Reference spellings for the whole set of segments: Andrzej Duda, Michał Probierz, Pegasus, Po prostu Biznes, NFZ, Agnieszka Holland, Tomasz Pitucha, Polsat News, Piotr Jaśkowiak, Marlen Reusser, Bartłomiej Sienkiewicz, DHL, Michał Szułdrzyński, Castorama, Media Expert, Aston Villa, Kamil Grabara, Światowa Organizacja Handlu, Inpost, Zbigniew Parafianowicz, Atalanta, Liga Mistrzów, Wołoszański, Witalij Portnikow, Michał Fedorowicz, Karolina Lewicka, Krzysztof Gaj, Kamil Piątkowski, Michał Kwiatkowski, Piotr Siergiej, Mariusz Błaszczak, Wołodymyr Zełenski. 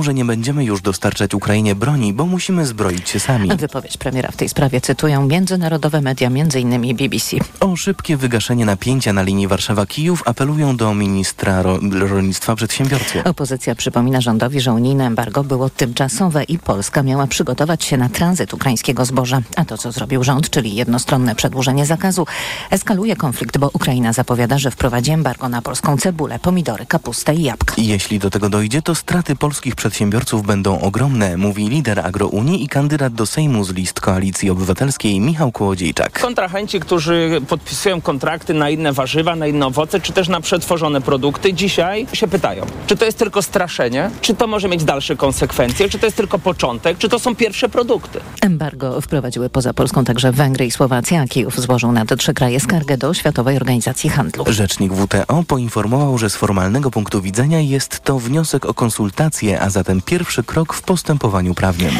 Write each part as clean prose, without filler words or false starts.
że nie będziemy już dostarczać Ukrainie broni, bo musimy zbroić się sami. Wypowiedź premiera w tej sprawie cytują międzynarodowe media, m.in. BBC. O szybkie wygaszenie napięcia na linii Warszawa-Kijów apelują do ministra rolnictwa przedsiębiorcy. Opozycja przypomina rządowi, że unijne embargo było tymczasowe i Polska miała przygotować się na tranzyt ukraińskiego zboża. A to, co zrobił rząd, czyli jednostronne przedłużenie zakazu, eskaluje konflikt, bo Ukraina zapowiada, że wprowadzi embargo na polską cebulę, pomidory, kapustę i jabłka. Jeśli do tego dojdzie, to straty polskich przedsiębiorców będą ogromne, mówi lider Agrounii i kandydat do Sejmu z list Koalicji Obywatelskiej Michał Kołodziejczak. Kontrahenci, którzy podpisują kontrakty na inne warzywa, na inne owoce, czy też na przetworzone produkty, dzisiaj się pytają, czy to jest tylko straszenie, czy to może mieć dalsze konsekwencje, czy to jest tylko początek, czy to są pierwsze produkty. Embargo wprowadziły poza Polską także Węgry i Słowacja. Kijów złożył na te trzy kraje skargę do Światowej Organizacji Handlu. Rzecznik WTO poinformował, że z formalnego punktu widzenia jest to wniosek o konsultacje, a zatem pierwszy krok w postępowaniu prawnym.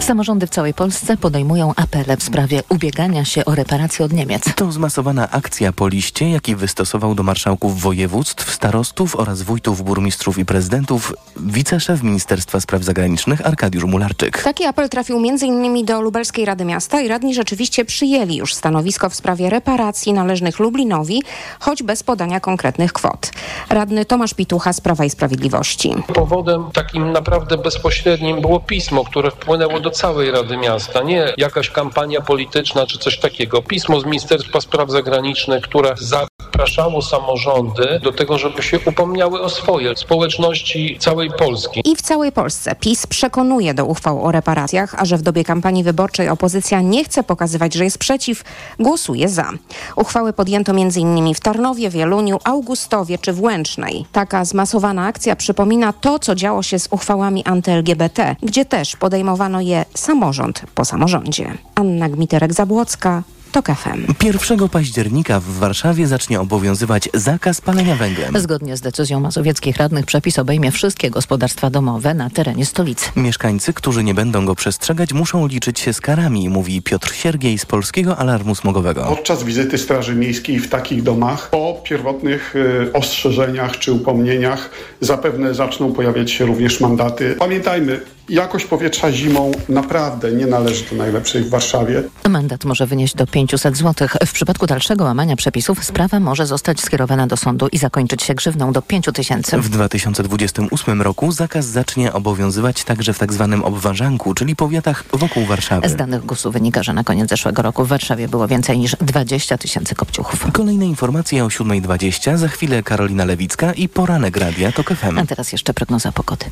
Samorządy w całej Polsce podejmują apele w sprawie ubiegania się o reparacje od Niemiec. To zmasowana akcja po liście, jaki wystosował do marszałków województw, starostów oraz wójtów, burmistrzów i prezydentów wiceszef Ministerstwa Spraw Zagranicznych Arkadiusz Mularczyk. Taki apel trafił m.in. do Lubelskiej Rady Miasta i radni rzeczywiście przyjęli już stanowisko w sprawie reparacji należnych Lublinowi, choć bez podania konkretnych kwot. Radny Tomasz Pitucha z Prawa i Sprawiedliwości. Powodem takim naprawdę bezpośrednim było pismo, które wpłynęło do całej Rady Miasta, nie jakaś kampania polityczna czy coś takiego. Pismo z Ministerstwa Spraw Zagranicznych, które zapraszało samorządy do tego, żeby się upomniały o swoje społeczności całej Polski. I w całej Polsce PiS przekonuje do uchwał o reparacjach, a że w dobie kampanii wyborczej opozycja nie chce pokazywać, że jest przeciw, głosuje za. Uchwały podjęto m.in. w Tarnowie, Wieluniu, Augustowie czy w Łęcznej. Taka zmasowana akcja przypomina to, co działo się z uchwałami anty-LGBT, gdzie też podejmowano je samorząd po samorządzie. Anna Gmiterek-Zabłocka, TOK FM. 1 października w Warszawie zacznie obowiązywać zakaz palenia węglem. Zgodnie z decyzją mazowieckich radnych przepis obejmie wszystkie gospodarstwa domowe na terenie stolicy. Mieszkańcy, którzy nie będą go przestrzegać, muszą liczyć się z karami, mówi Piotr Siergiej z Polskiego Alarmu Smogowego. Podczas wizyty Straży Miejskiej w takich domach po pierwotnych ostrzeżeniach czy upomnieniach zapewne zaczną pojawiać się również mandaty. Pamiętajmy, jakość powietrza zimą naprawdę nie należy do najlepszej w Warszawie. Mandat może wynieść do 500 zł. W przypadku dalszego łamania przepisów sprawa może zostać skierowana do sądu i zakończyć się grzywną do 5 000. W 2028 roku zakaz zacznie obowiązywać także w tzw. obwarzanku, czyli powiatach wokół Warszawy. Z danych GUS-u wynika, że na koniec zeszłego roku w Warszawie było więcej niż 20 000 kopciuchów. Kolejne informacje o 7:20. Za chwilę Karolina Lewicka i poranek radia TOK FM. A teraz jeszcze prognoza pogody.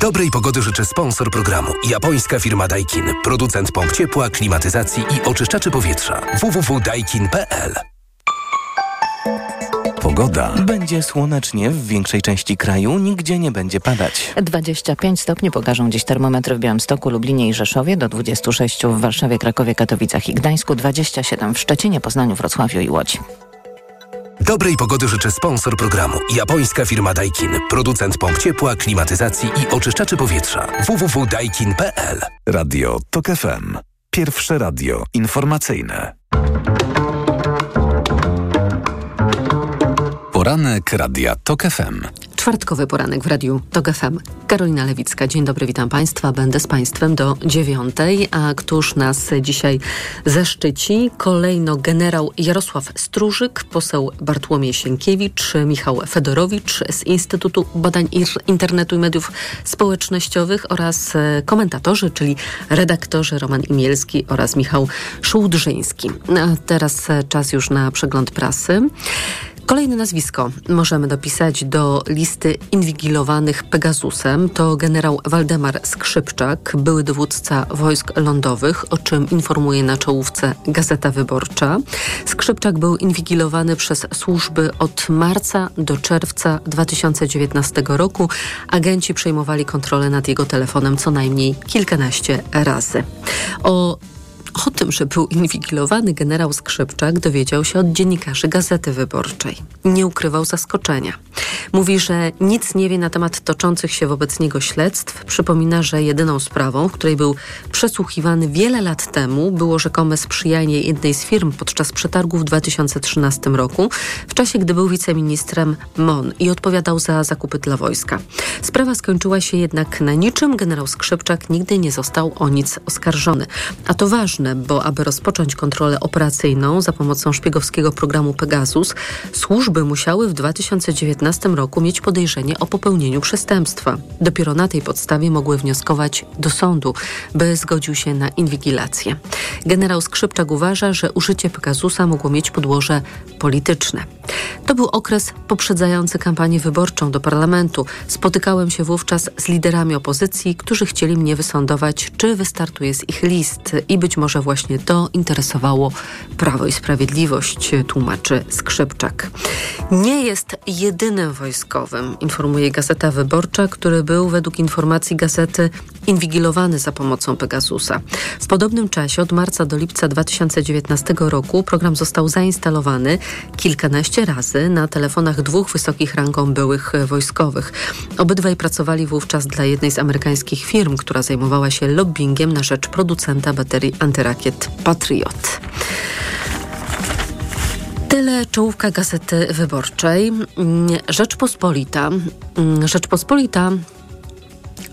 Dobrej pogody życzę sponsor programu. Japońska firma Daikin. Producent pomp ciepła, klimatyzacji i oczyszczaczy powietrza. www.daikin.pl. Pogoda. Będzie słonecznie w większej części kraju, nigdzie nie będzie padać. 25 stopni pokażą dziś termometry w Białymstoku, Lublinie i Rzeszowie, do 26 w Warszawie, Krakowie, Katowicach i Gdańsku, 27 w Szczecinie, Poznaniu, Wrocławiu i Łodzi. Dobrej pogody życzę sponsor programu. Japońska firma Daikin. Producent pomp ciepła, klimatyzacji i oczyszczaczy powietrza. www.daikin.pl. Radio TOK FM. Pierwsze radio informacyjne. Poranek radia TOK FM. Czwartkowy poranek w radiu TOK FM. Karolina Lewicka, dzień dobry, witam Państwa. Będę z Państwem do 9:00, a któż nas dzisiaj zaszczyci? Kolejno generał Jarosław Stróżyk, poseł Bartłomiej Sienkiewicz, Michał Fedorowicz z Instytutu Badań Internetu i Mediów Społecznościowych oraz komentatorzy, czyli redaktorzy Roman Imielski oraz Michał Szułdrzyński. A teraz czas już na przegląd prasy. Kolejne nazwisko możemy dopisać do listy inwigilowanych Pegasusem. To generał Waldemar Skrzypczak, były dowódca wojsk lądowych, o czym informuje na czołówce Gazeta Wyborcza. Skrzypczak był inwigilowany przez służby od marca do czerwca 2019 roku. Agenci przejmowali kontrolę nad jego telefonem co najmniej kilkanaście razy. O tym, że był inwigilowany, generał Skrzypczak dowiedział się od dziennikarzy Gazety Wyborczej. Nie ukrywał zaskoczenia. Mówi, że nic nie wie na temat toczących się wobec niego śledztw. Przypomina, że jedyną sprawą, w której był przesłuchiwany wiele lat temu, było rzekome sprzyjanie jednej z firm podczas przetargu w 2013 roku, w czasie gdy był wiceministrem MON i odpowiadał za zakupy dla wojska. Sprawa skończyła się jednak na niczym. Generał Skrzypczak nigdy nie został o nic oskarżony. A to ważne, bo aby rozpocząć kontrolę operacyjną za pomocą szpiegowskiego programu Pegasus, służby musiały w 2019 roku mieć podejrzenie o popełnieniu przestępstwa. Dopiero na tej podstawie mogły wnioskować do sądu, by zgodził się na inwigilację. Generał Skrzypczak uważa, że użycie Pegasusa mogło mieć podłoże polityczne. To był okres poprzedzający kampanię wyborczą do parlamentu. Spotykałem się wówczas z liderami opozycji, którzy chcieli mnie wysądować, czy wystartuję z ich list. I być może właśnie to interesowało Prawo i Sprawiedliwość, tłumaczy Skrzypczak. Nie jest jedynym wojskowym, informuje Gazeta Wyborcza, który był według informacji gazety inwigilowany za pomocą Pegasusa. W podobnym czasie od marca do lipca 2019 roku program został zainstalowany kilkanaście razy na telefonach dwóch wysokich rangą byłych wojskowych. Obydwaj pracowali wówczas dla jednej z amerykańskich firm, która zajmowała się lobbyingiem na rzecz producenta baterii antyrakiet Patriot. Tyle czołówka Gazety Wyborczej. Rzeczpospolita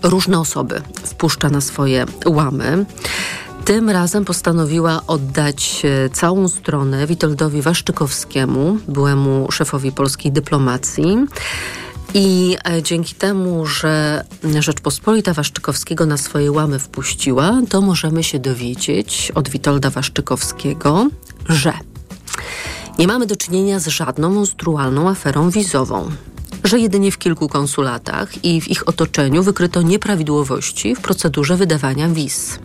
różne osoby wpuszcza na swoje łamy. Tym razem postanowiła oddać całą stronę Witoldowi Waszczykowskiemu, byłemu szefowi polskiej dyplomacji. I dzięki temu, że Rzeczpospolita Waszczykowskiego na swoje łamy wpuściła, to możemy się dowiedzieć od Witolda Waszczykowskiego, że nie mamy do czynienia z żadną monstrualną aferą wizową, że jedynie w kilku konsulatach i w ich otoczeniu wykryto nieprawidłowości w procedurze wydawania wiz,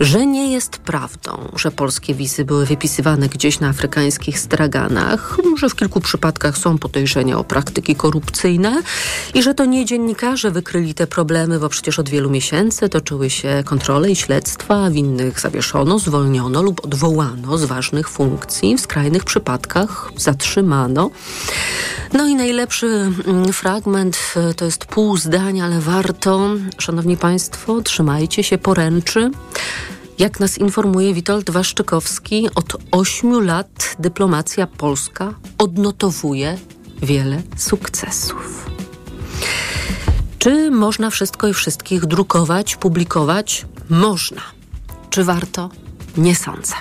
że nie jest prawdą, że polskie wizy były wypisywane gdzieś na afrykańskich straganach, że w kilku przypadkach są podejrzenia o praktyki korupcyjne i że to nie dziennikarze wykryli te problemy, bo przecież od wielu miesięcy toczyły się kontrole i śledztwa, winnych zawieszono, zwolniono lub odwołano z ważnych funkcji, w skrajnych przypadkach zatrzymano. No i najlepszy fragment to jest pół zdania, ale warto. Szanowni Państwo, trzymajcie się poręczy. Jak nas informuje Witold Waszczykowski, od 8 lat dyplomacja polska odnotowuje wiele sukcesów. Czy można wszystko i wszystkich drukować, publikować? Można. Czy warto? Nie sądzę.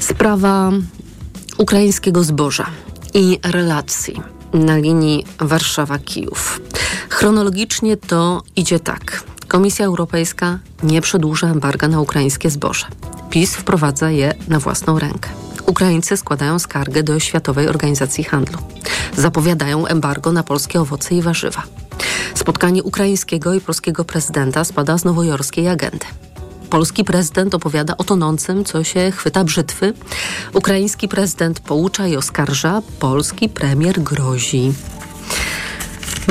Sprawa ukraińskiego zboża i relacji na linii Warszawa-Kijów. Chronologicznie to idzie tak. Komisja Europejska nie przedłuża embarga na ukraińskie zboże. PiS wprowadza je na własną rękę. Ukraińcy składają skargę do Światowej Organizacji Handlu. Zapowiadają embargo na polskie owoce i warzywa. Spotkanie ukraińskiego i polskiego prezydenta spada z nowojorskiej agendy. Polski prezydent opowiada o tonącym, co się chwyta brzytwy. Ukraiński prezydent poucza i oskarża. Polski premier grozi.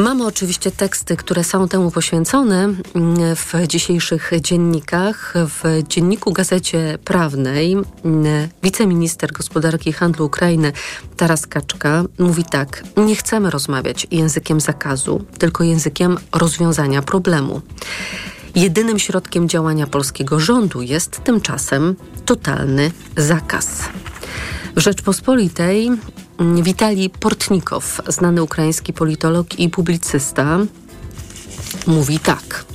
Mamy oczywiście teksty, które są temu poświęcone w dzisiejszych dziennikach. W dzienniku Gazecie Prawnej wiceminister gospodarki i handlu Ukrainy Taras Kaczka mówi tak: nie chcemy rozmawiać językiem zakazu, tylko językiem rozwiązania problemu. Jedynym środkiem działania polskiego rządu jest tymczasem totalny zakaz. W Rzeczpospolitej Witalij Portnikow, znany ukraiński politolog i publicysta, mówi tak.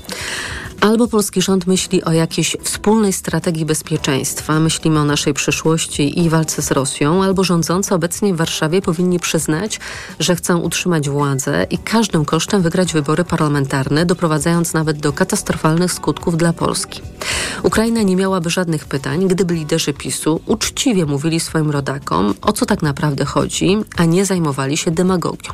Albo polski rząd myśli o jakiejś wspólnej strategii bezpieczeństwa, myślimy o naszej przyszłości i walce z Rosją, albo rządzący obecnie w Warszawie powinni przyznać, że chcą utrzymać władzę i każdym kosztem wygrać wybory parlamentarne, doprowadzając nawet do katastrofalnych skutków dla Polski. Ukraina nie miałaby żadnych pytań, gdyby liderzy PiSu uczciwie mówili swoim rodakom, o co tak naprawdę chodzi, a nie zajmowali się demagogią.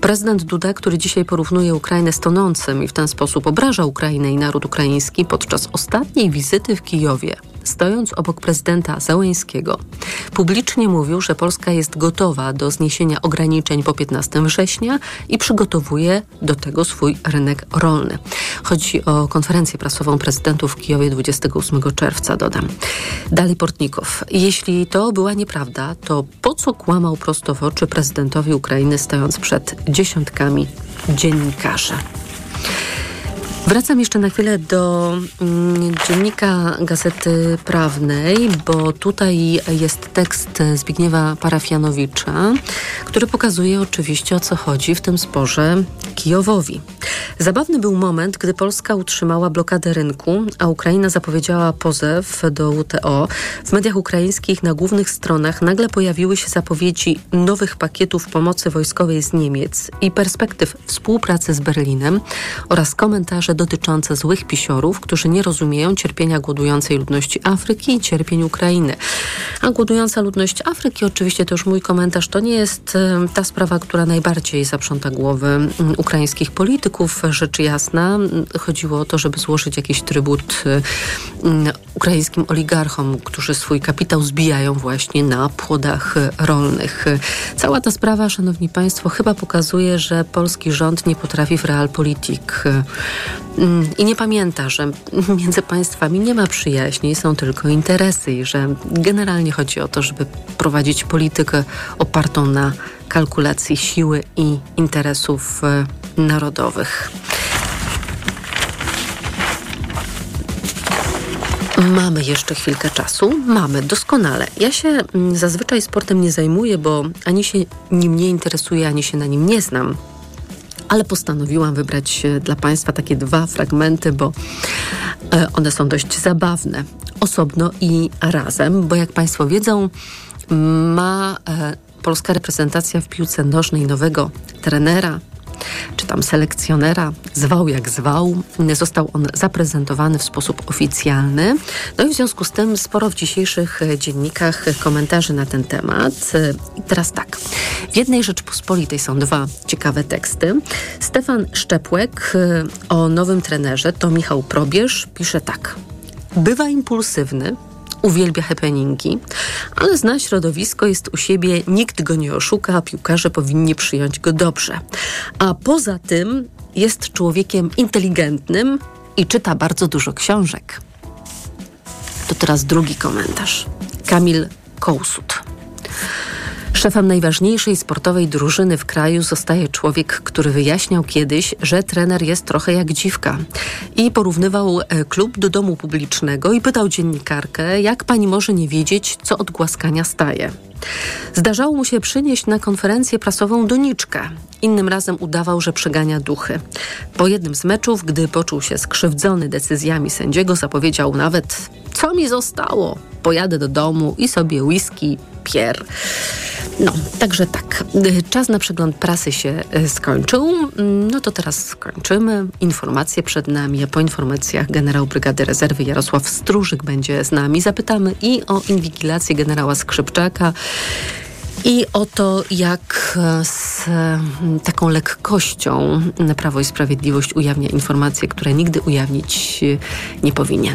Prezydent Duda, który dzisiaj porównuje Ukrainę z tonącym i w ten sposób obraża Ukrainę i naród ukraiński podczas ostatniej wizyty w Kijowie, stojąc obok prezydenta Zełenskiego, publicznie mówił, że Polska jest gotowa do zniesienia ograniczeń po 15 września i przygotowuje do tego swój rynek rolny. Chodzi o konferencję prasową prezydentów w Kijowie 28 czerwca, dodam. Dalej Portnikow. Jeśli to była nieprawda, to po co kłamał prosto w oczy prezydentowi Ukrainy, stojąc przed dziesiątkami dziennikarzy? Wracam jeszcze na chwilę do dziennika Gazety Prawnej, bo tutaj jest tekst Zbigniewa Parafianowicza, który pokazuje oczywiście, o co chodzi w tym sporze Kijowowi. Zabawny był moment, gdy Polska utrzymała blokadę rynku, a Ukraina zapowiedziała pozew do WTO. W mediach ukraińskich na głównych stronach nagle pojawiły się zapowiedzi nowych pakietów pomocy wojskowej z Niemiec i perspektyw współpracy z Berlinem oraz komentarze dotyczące złych pisiorów, którzy nie rozumieją cierpienia głodującej ludności Afryki i cierpień Ukrainy. A głodująca ludność Afryki, oczywiście to już mój komentarz, to nie jest ta sprawa, która najbardziej zaprząta głowy ukraińskich polityków, rzecz jasna. Chodziło o to, żeby złożyć jakiś trybut ukraińskim oligarchom, którzy swój kapitał zbijają właśnie na płodach rolnych. Cała ta sprawa, szanowni państwo, chyba pokazuje, że polski rząd nie potrafi w realpolitik i nie pamięta, że między państwami nie ma przyjaźni, są tylko interesy i że generalnie chodzi o to, żeby prowadzić politykę opartą na kalkulacji siły i interesów narodowych. Mamy jeszcze chwilkę czasu. Mamy, doskonale. Ja się zazwyczaj sportem nie zajmuję, bo ani się nim nie interesuję, ani się na nim nie znam. Ale postanowiłam wybrać dla państwa takie dwa fragmenty, bo one są dość zabawne. Osobno i razem, bo jak państwo wiedzą, ma polska reprezentacja w piłce nożnej nowego trenera, czy tam selekcjonera, zwał jak zwał. Został on zaprezentowany w sposób oficjalny. No i w związku z tym sporo w dzisiejszych dziennikach komentarzy na ten temat. I teraz tak. W jednej Rzeczpospolitej są dwa ciekawe teksty. Stefan Szczepłek o nowym trenerze, to Michał Probierz, pisze tak. Bywa impulsywny, uwielbia happeningi, ale zna środowisko, jest u siebie, nikt go nie oszuka, a piłkarze powinni przyjąć go dobrze. A poza tym jest człowiekiem inteligentnym i czyta bardzo dużo książek. To teraz drugi komentarz. Kamil Kołsut. Szefem najważniejszej sportowej drużyny w kraju zostaje człowiek, który wyjaśniał kiedyś, że trener jest trochę jak dziwka i porównywał klub do domu publicznego i pytał dziennikarkę, jak pani może nie wiedzieć, co od głaskania staje. Zdarzało mu się przynieść na konferencję prasową doniczkę. Innym razem udawał, że przegania duchy. Po jednym z meczów, gdy poczuł się skrzywdzony decyzjami sędziego, zapowiedział nawet: co mi zostało? Pojadę do domu i sobie whisky, pier. No, także tak. Czas na przegląd prasy się skończył. No to teraz skończymy. Informacje przed nami. A po informacjach generał Brygady Rezerwy Jarosław Stróżyk będzie z nami. Zapytamy i o inwigilację generała Skrzypczaka, i o to, jak z taką lekkością Prawo i Sprawiedliwość ujawnia informacje, które nigdy ujawnić nie powinien.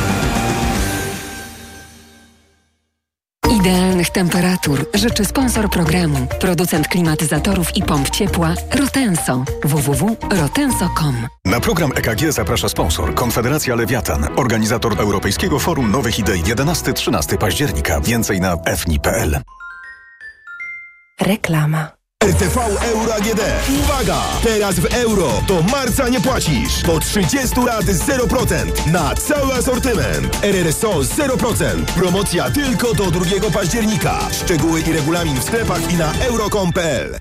Idealnych temperatur życzy sponsor programu, producent klimatyzatorów i pomp ciepła Rotenso. www.rotenso.com. Na program EKG zaprasza sponsor Konfederacja Lewiatan, organizator Europejskiego Forum Nowych Idei 11-13 października. Więcej na fni.pl. Reklama. RTV Euro AGD. Uwaga! Teraz w euro do marca nie płacisz. Po 30 rat 0% na cały asortyment. RRSO 0%. Promocja tylko do 2 października. Szczegóły i regulamin w sklepach i na euro.com.pl.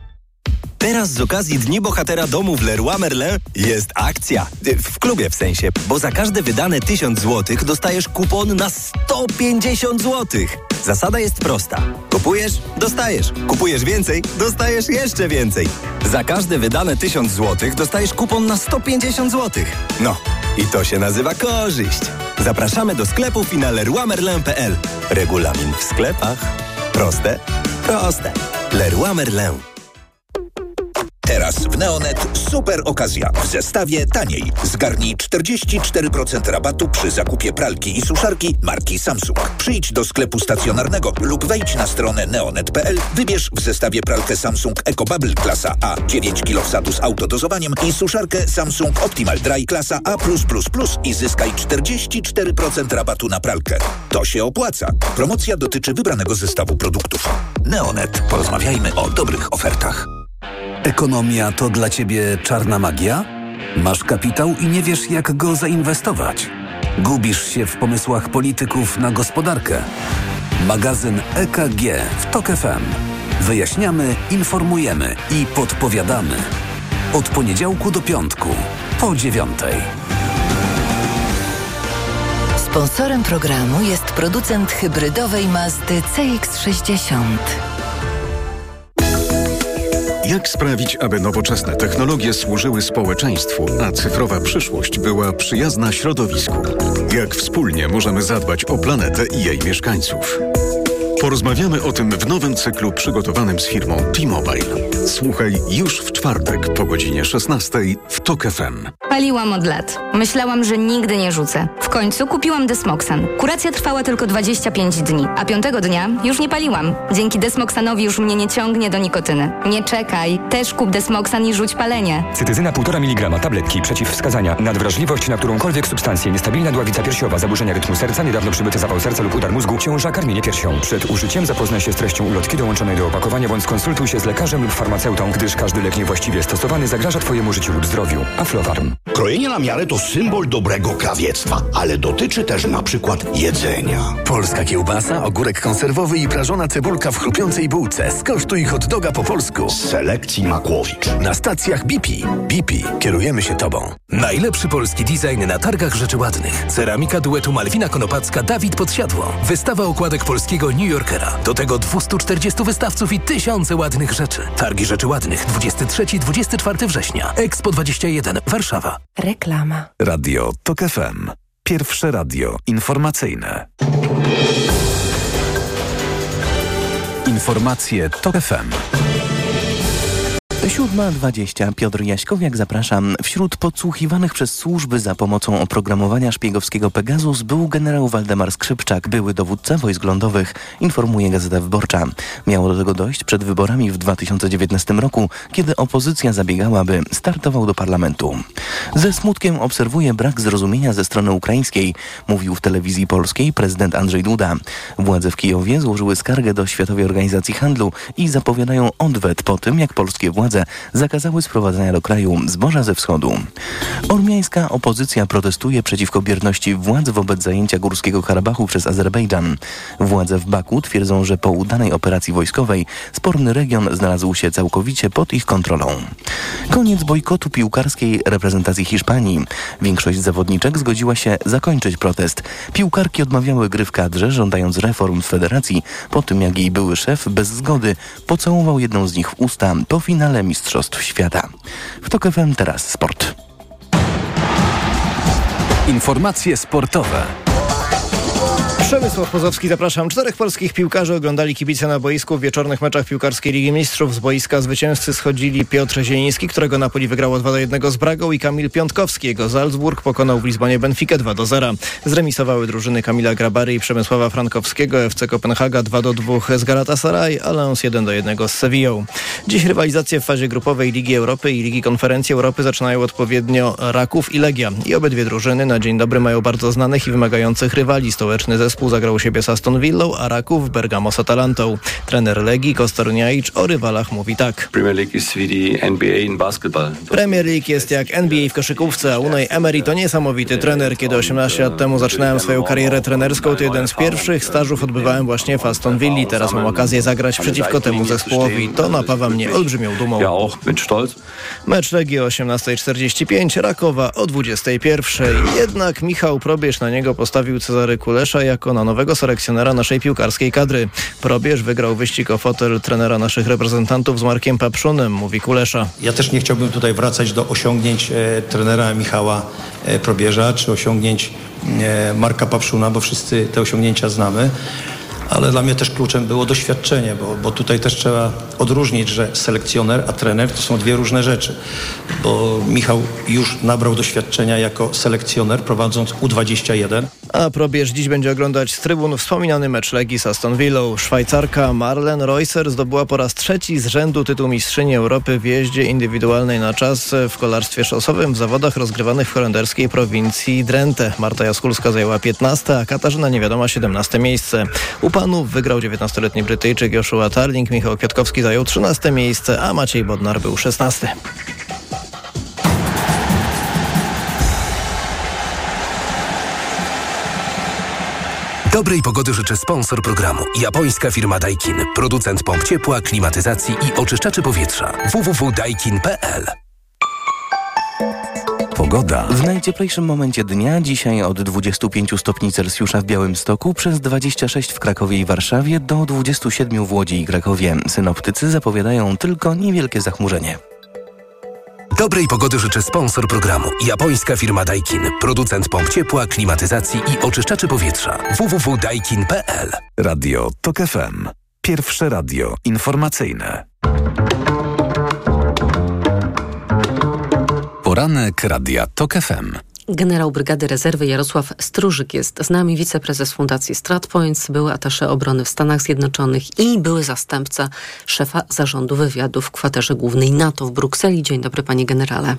Teraz z okazji Dni Bohatera Domu w Leroy Merlin jest akcja. W klubie w sensie, bo za każde wydane 1000 zł dostajesz kupon na 150 zł. Zasada jest prosta. Kupujesz, dostajesz. Kupujesz więcej, dostajesz jeszcze więcej. Za każde wydane 1000 zł dostajesz kupon na 150 zł. No, i to się nazywa korzyść. Zapraszamy do sklepów i na leroymerlin.pl. Regulamin w sklepach. Proste? Proste. Leroy Merlin. Teraz w Neonet super okazja. W zestawie taniej. Zgarnij 44% rabatu przy zakupie pralki i suszarki marki Samsung. Przyjdź do sklepu stacjonarnego lub wejdź na stronę neonet.pl. Wybierz w zestawie pralkę Samsung EcoBubble klasa A 9 kg wsadu z autodozowaniem i suszarkę Samsung Optimal Dry klasa A+++ i zyskaj 44% rabatu na pralkę. To się opłaca. Promocja dotyczy wybranego zestawu produktów. Neonet. Porozmawiajmy o dobrych ofertach. Ekonomia to dla Ciebie czarna magia? Masz kapitał i nie wiesz, jak go zainwestować. Gubisz się w pomysłach polityków na gospodarkę. Magazyn EKG w TOK FM. Wyjaśniamy, informujemy i podpowiadamy. Od poniedziałku do piątku, po 9:00. Sponsorem programu jest producent hybrydowej Mazdy CX-60. Jak sprawić, aby nowoczesne technologie służyły społeczeństwu, a cyfrowa przyszłość była przyjazna środowisku? Jak wspólnie możemy zadbać o planetę i jej mieszkańców? Porozmawiamy o tym w nowym cyklu przygotowanym z firmą T-Mobile. Słuchaj już w czwartek po godzinie 16:00 w TOK FM. Paliłam od lat. Myślałam, że nigdy nie rzucę. W końcu kupiłam Desmoxan. Kuracja trwała tylko 25 dni, a 5 dnia już nie paliłam. Dzięki Desmoxanowi już mnie nie ciągnie do nikotyny. Nie czekaj, też kup Desmoxan i rzuć palenie. Cytyzyna 1,5 mg, tabletki, przeciwwskazania, nadwrażliwość na którąkolwiek substancję, niestabilna dławica piersiowa, zaburzenia rytmu serca, niedawno przybyty zawał serca lub udar mózgu, ciąża, karmienie piersią. Przed użyciem zapoznaj się z treścią ulotki dołączonej do opakowania, bądź skonsultuj się z lekarzem lub farmaceutą, gdyż każdy lek niewłaściwie stosowany zagraża Twojemu życiu lub zdrowiu. Aflofarm. Krojenie na miarę to symbol dobrego krawiectwa, ale dotyczy też na przykład jedzenia. Polska kiełbasa, ogórek konserwowy i prażona cebulka w chrupiącej bułce. Skosztuj hot doga po polsku. Z selekcji Makłowicz. Na stacjach BP. BP. Kierujemy się Tobą. Najlepszy polski design na targach rzeczy ładnych. Ceramika duetu Malwina Konopacka, Dawid Podsiadło. Wystawa okładek polskiego New Yorkera. Do tego 240 wystawców i tysiące ładnych rzeczy. Targi Rzeczy Ładnych 23-24 września. Expo 21. Warszawa. Reklama. Radio TOK FM. Pierwsze radio informacyjne. Informacje TOK FM. 7:20. Piotr Jaśkowiak, zapraszam. Wśród podsłuchiwanych przez służby za pomocą oprogramowania szpiegowskiego Pegasus był generał Waldemar Skrzypczak, były dowódca wojsk lądowych, informuje Gazeta Wyborcza. Miało do tego dojść przed wyborami w 2019 roku, kiedy opozycja zabiegała, by startował do parlamentu. Ze smutkiem obserwuje brak zrozumienia ze strony ukraińskiej, mówił w telewizji polskiej prezydent Andrzej Duda. Władze w Kijowie złożyły skargę do Światowej Organizacji Handlu i zapowiadają odwet po tym, jak polskie władze zakazały sprowadzania do kraju zboża ze wschodu. Ormiańska opozycja protestuje przeciwko bierności władz wobec zajęcia Górskiego Karabachu przez Azerbejdżan. Władze w Baku twierdzą, że po udanej operacji wojskowej sporny region znalazł się całkowicie pod ich kontrolą. Koniec bojkotu piłkarskiej reprezentacji Hiszpanii. Większość zawodniczek zgodziła się zakończyć protest. Piłkarki odmawiały gry w kadrze, żądając reform w federacji, po tym jak jej były szef bez zgody pocałował jedną z nich w usta po finale Mistrzostw Świata. W TOK FM teraz sport. Informacje sportowe. Przemysław Pozowski, zapraszam. 4 polskich piłkarzy oglądali kibice na boisku w wieczornych meczach piłkarskiej Ligi Mistrzów. Z boiska zwycięzcy schodzili Piotr Zieliński, którego Napoli wygrało 2-1 z Bragą, i Kamil Piątkowski. Jego Salzburg pokonał w Lizbonie Benfikę 2-0. Zremisowały drużyny Kamila Grabary i Przemysława Frankowskiego. FC Kopenhaga 2-2 z Galatasaray, Lens 1-1 z Sevillą. Dziś rywalizacje w fazie grupowej Ligi Europy i Ligi Konferencji Europy zaczynają odpowiednio Raków i Legia. I obydwie drużyny na dzień dobry mają bardzo znanych i wymagających rywali. Stołeczny zespół współzagrał siebie z Aston Villą, a Raków Bergamo z Atalantą. Trener Legii Kostorniajcz o rywalach mówi tak. Premier League jest jak NBA w koszykówce, a Unai Emery to niesamowity trener. Kiedy 18 lat temu zaczynałem swoją karierę trenerską, to jeden z pierwszych stażów odbywałem właśnie w Aston Villi. Teraz mam okazję zagrać przeciwko temu zespołowi. To napawa mnie olbrzymią dumą. Mecz Legii o 18:45, Rakowa o 21:00. Jednak Michał Probierz na niego postawił Cezary Kulesza jako na nowego selekcjonera naszej piłkarskiej kadry. Probierz wygrał wyścig o fotel trenera naszych reprezentantów z Markiem Papszunem, mówi Kulesza. Ja też nie chciałbym tutaj wracać do osiągnięć trenera Michała Probierza czy osiągnięć Marka Papszuna, bo wszyscy te osiągnięcia znamy. Ale dla mnie też kluczem było doświadczenie, bo tutaj też trzeba odróżnić, że selekcjoner a trener to są dwie różne rzeczy. Bo Michał już nabrał doświadczenia jako selekcjoner, prowadząc U21. A Probierz dziś będzie oglądać z trybun wspominany mecz Legii z Aston Villą. Szwajcarka Marlen Reusser zdobyła po raz trzeci z rzędu tytuł mistrzyni Europy w jeździe indywidualnej na czas w kolarstwie szosowym w zawodach rozgrywanych w holenderskiej prowincji Drenthe. Marta Jaskulska zajęła 15, a Katarzyna Niewiadoma 17 miejsce. Wygrał 19-letni Brytyjczyk Joshua Tarling, Michał Kwiatkowski zajął 13 miejsce, a Maciej Bodnar był 16. Dobrej pogody życzę sponsor programu. Japońska firma Daikin. Producent pomp ciepła, klimatyzacji i oczyszczaczy powietrza. www.daikin.pl. Pogoda. W najcieplejszym momencie dnia dzisiaj od 25 stopni Celsjusza w Białymstoku, przez 26 w Krakowie i Warszawie, do 27 w Łodzi i Krakowie. Synoptycy zapowiadają tylko niewielkie zachmurzenie. Dobrej pogody życzę sponsor programu. Japońska firma Daikin. Producent pomp ciepła, klimatyzacji i oczyszczaczy powietrza. www.daikin.pl. Radio TOK FM. Pierwsze radio informacyjne. Poranek Radia TOK FM. Generał Brygady Rezerwy Jarosław Stróżyk jest z nami, wiceprezes Fundacji StratPoints, były atasze obrony w Stanach Zjednoczonych i były zastępca szefa zarządu wywiadu w kwaterze głównej NATO w Brukseli. Dzień dobry, panie generale.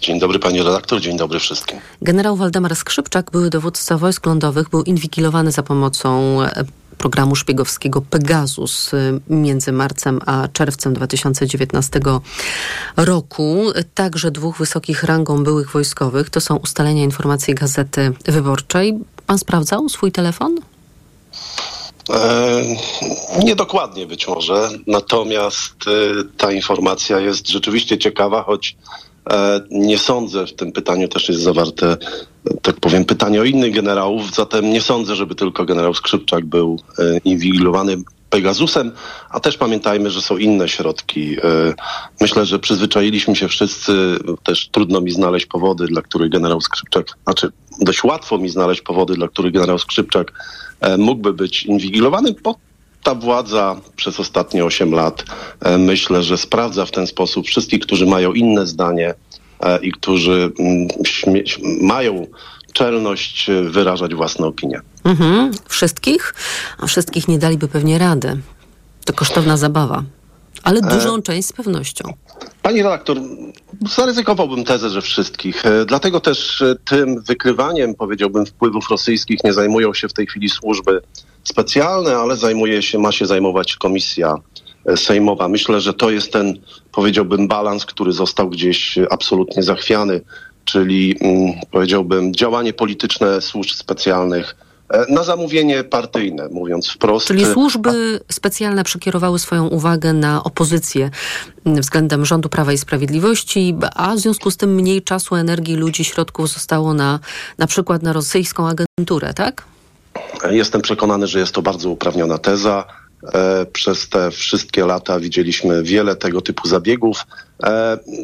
Dzień dobry, pani redaktor, dzień dobry wszystkim. Generał Waldemar Skrzypczak, były dowódca wojsk lądowych, był inwigilowany za pomocą programu szpiegowskiego Pegasus między marcem a czerwcem 2019 roku. Także dwóch wysokich rangą byłych wojskowych. To są ustalenia informacji Gazety Wyborczej. Pan sprawdzał swój telefon? Niedokładnie być może. Natomiast ta informacja jest rzeczywiście ciekawa, choć nie sądzę, w tym pytaniu też jest zawarte, tak powiem, pytanie o innych generałów, zatem nie sądzę, żeby tylko generał Skrzypczak był inwigilowany Pegasusem, a też pamiętajmy, że są inne środki. Myślę, że przyzwyczailiśmy się wszyscy, też trudno mi znaleźć powody, dla których generał Skrzypczak, dość łatwo mi znaleźć powody, dla których generał Skrzypczak mógłby być inwigilowany, bo ta władza przez ostatnie 8 lat myślę, że sprawdza w ten sposób wszystkich, którzy mają inne zdanie i którzy mają czelność wyrażać własne opinie. Wszystkich? A wszystkich nie daliby pewnie rady. To kosztowna zabawa, ale dużą część z pewnością. Pani redaktor, zaryzykowałbym tezę, że wszystkich. Dlatego też tym wykrywaniem, powiedziałbym, wpływów rosyjskich nie zajmują się w tej chwili służby specjalne, ale ma się zajmować komisja sejmowa. Myślę, że to jest ten, powiedziałbym, balans, który został gdzieś absolutnie zachwiany, czyli powiedziałbym działanie polityczne służb specjalnych na zamówienie partyjne, mówiąc wprost. Czyli służby specjalne przekierowały swoją uwagę na opozycję względem rządu Prawa i Sprawiedliwości, a w związku z tym mniej czasu, energii, ludzi, środków zostało na przykład na rosyjską agenturę, tak? Jestem przekonany, że jest to bardzo uprawniona teza. Przez te wszystkie lata widzieliśmy wiele tego typu zabiegów.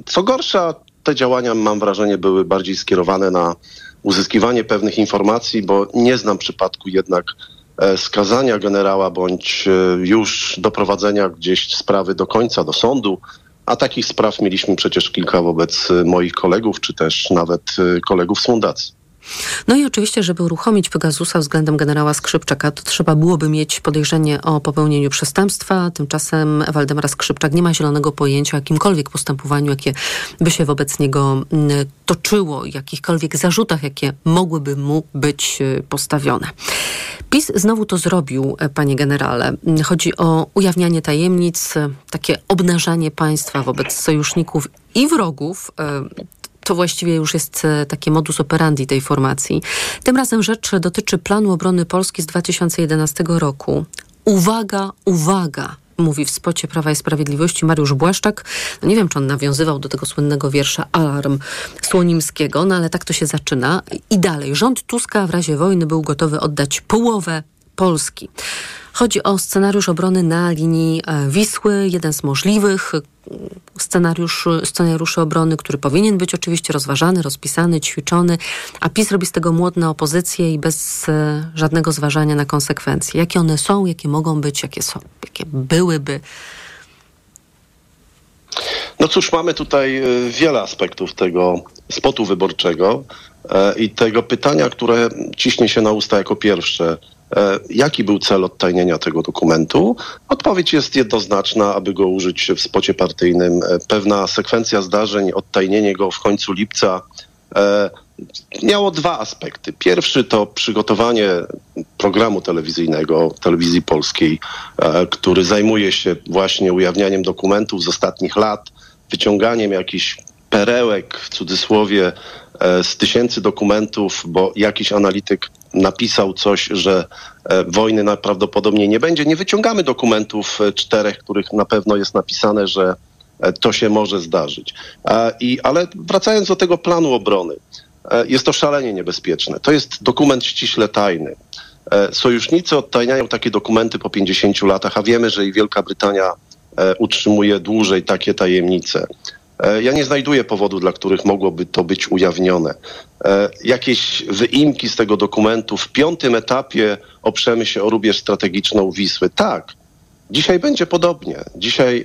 Co gorsza, te działania, mam wrażenie, były bardziej skierowane na uzyskiwanie pewnych informacji, bo nie znam przypadku jednak skazania generała bądź już doprowadzenia gdzieś sprawy do końca, do sądu. A takich spraw mieliśmy przecież kilka wobec moich kolegów, czy też nawet kolegów z fundacji. No i oczywiście, żeby uruchomić Pegasusa względem generała Skrzypczaka, to trzeba byłoby mieć podejrzenie o popełnieniu przestępstwa. Tymczasem Waldemar Skrzypczak nie ma zielonego pojęcia o jakimkolwiek postępowaniu, jakie by się wobec niego toczyło, jakichkolwiek zarzutach, jakie mogłyby mu być postawione. PiS znowu to zrobił, panie generale. Chodzi o ujawnianie tajemnic, takie obnażanie państwa wobec sojuszników i wrogów. To właściwie już jest takie modus operandi tej formacji. Tym razem rzecz dotyczy planu obrony Polski z 2011 roku. Uwaga, uwaga, mówi w spocie Prawa i Sprawiedliwości Mariusz Błaszczak. No nie wiem, czy on nawiązywał do tego słynnego wiersza Alarm Słonimskiego, no ale tak to się zaczyna. I dalej. Rząd Tuska w razie wojny był gotowy oddać połowę Polski. Chodzi o scenariusz obrony na linii Wisły, jeden z możliwych scenariuszy obrony, który powinien być oczywiście rozważany, rozpisany, ćwiczony, a PiS robi z tego młot na opozycję i bez żadnego zważania na konsekwencje. Jakie one są, jakie mogą być, jakie są, jakie byłyby. No cóż, mamy tutaj wiele aspektów tego spotu wyborczego i tego pytania, które ciśnie się na usta jako pierwsze. Jaki był cel odtajnienia tego dokumentu? Odpowiedź jest jednoznaczna, aby go użyć w spocie partyjnym. Pewna sekwencja zdarzeń, odtajnienie go w końcu lipca miało dwa aspekty. Pierwszy to przygotowanie programu telewizyjnego Telewizji Polskiej, który zajmuje się właśnie ujawnianiem dokumentów z ostatnich lat, wyciąganiem jakichś perełek w cudzysłowie z tysięcy dokumentów, bo jakiś analityk napisał coś, że wojny najprawdopodobniej nie będzie. Nie wyciągamy dokumentów czterech, których na pewno jest napisane, że to się może zdarzyć. Ale wracając do tego planu obrony, jest to szalenie niebezpieczne. To jest dokument ściśle tajny. Sojusznicy odtajniają takie dokumenty po 50 latach, a wiemy, że i Wielka Brytania utrzymuje dłużej takie tajemnice. Ja nie znajduję powodu, dla których mogłoby to być ujawnione. Jakieś wyimki z tego dokumentu. W piątym etapie oprzemy się o rubież strategiczną Wisły. Tak, dzisiaj będzie podobnie. Dzisiaj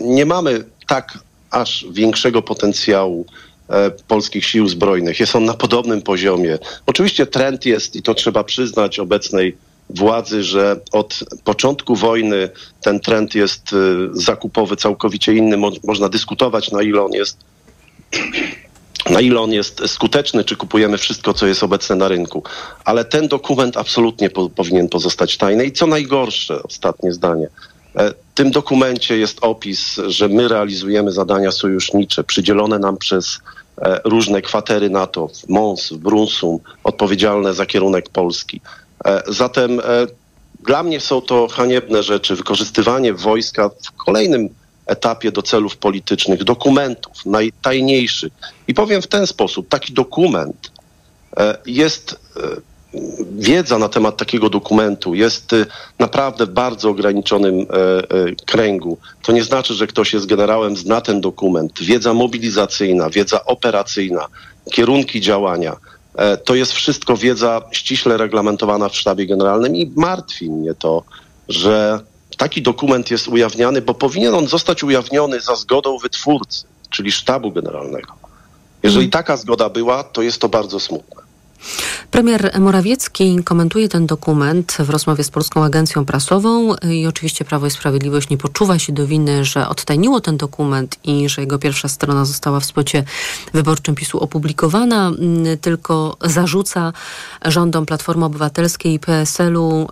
nie mamy tak aż większego potencjału polskich sił zbrojnych. Jest on na podobnym poziomie. Oczywiście trend jest, i to trzeba przyznać obecnej władzy, że od początku wojny ten trend jest zakupowy, całkowicie inny. Można dyskutować, na ile on jest skuteczny, czy kupujemy wszystko, co jest obecne na rynku. Ale ten dokument absolutnie powinien pozostać tajny. I co najgorsze, ostatnie zdanie, w tym dokumencie jest opis, że my realizujemy zadania sojusznicze przydzielone nam przez różne kwatery NATO w Mons, w Brunsum, odpowiedzialne za kierunek Polski. Zatem dla mnie są to haniebne rzeczy, wykorzystywanie wojska w kolejnym etapie do celów politycznych, dokumentów najtajniejszych. I powiem w ten sposób, taki dokument wiedza na temat takiego dokumentu jest naprawdę w bardzo ograniczonym kręgu. To nie znaczy, że ktoś jest generałem, zna ten dokument. Wiedza mobilizacyjna, wiedza operacyjna, kierunki działania. To jest wszystko wiedza ściśle reglamentowana w sztabie generalnym i martwi mnie to, że taki dokument jest ujawniany, bo powinien on zostać ujawniony za zgodą wytwórcy, czyli sztabu generalnego. Jeżeli taka zgoda była, to jest to bardzo smutne. Premier Morawiecki komentuje ten dokument w rozmowie z Polską Agencją Prasową i oczywiście Prawo i Sprawiedliwość nie poczuwa się do winy, że odtajniło ten dokument i że jego pierwsza strona została w spocie wyborczym PiS-u opublikowana, tylko zarzuca rządom Platformy Obywatelskiej i PSL-u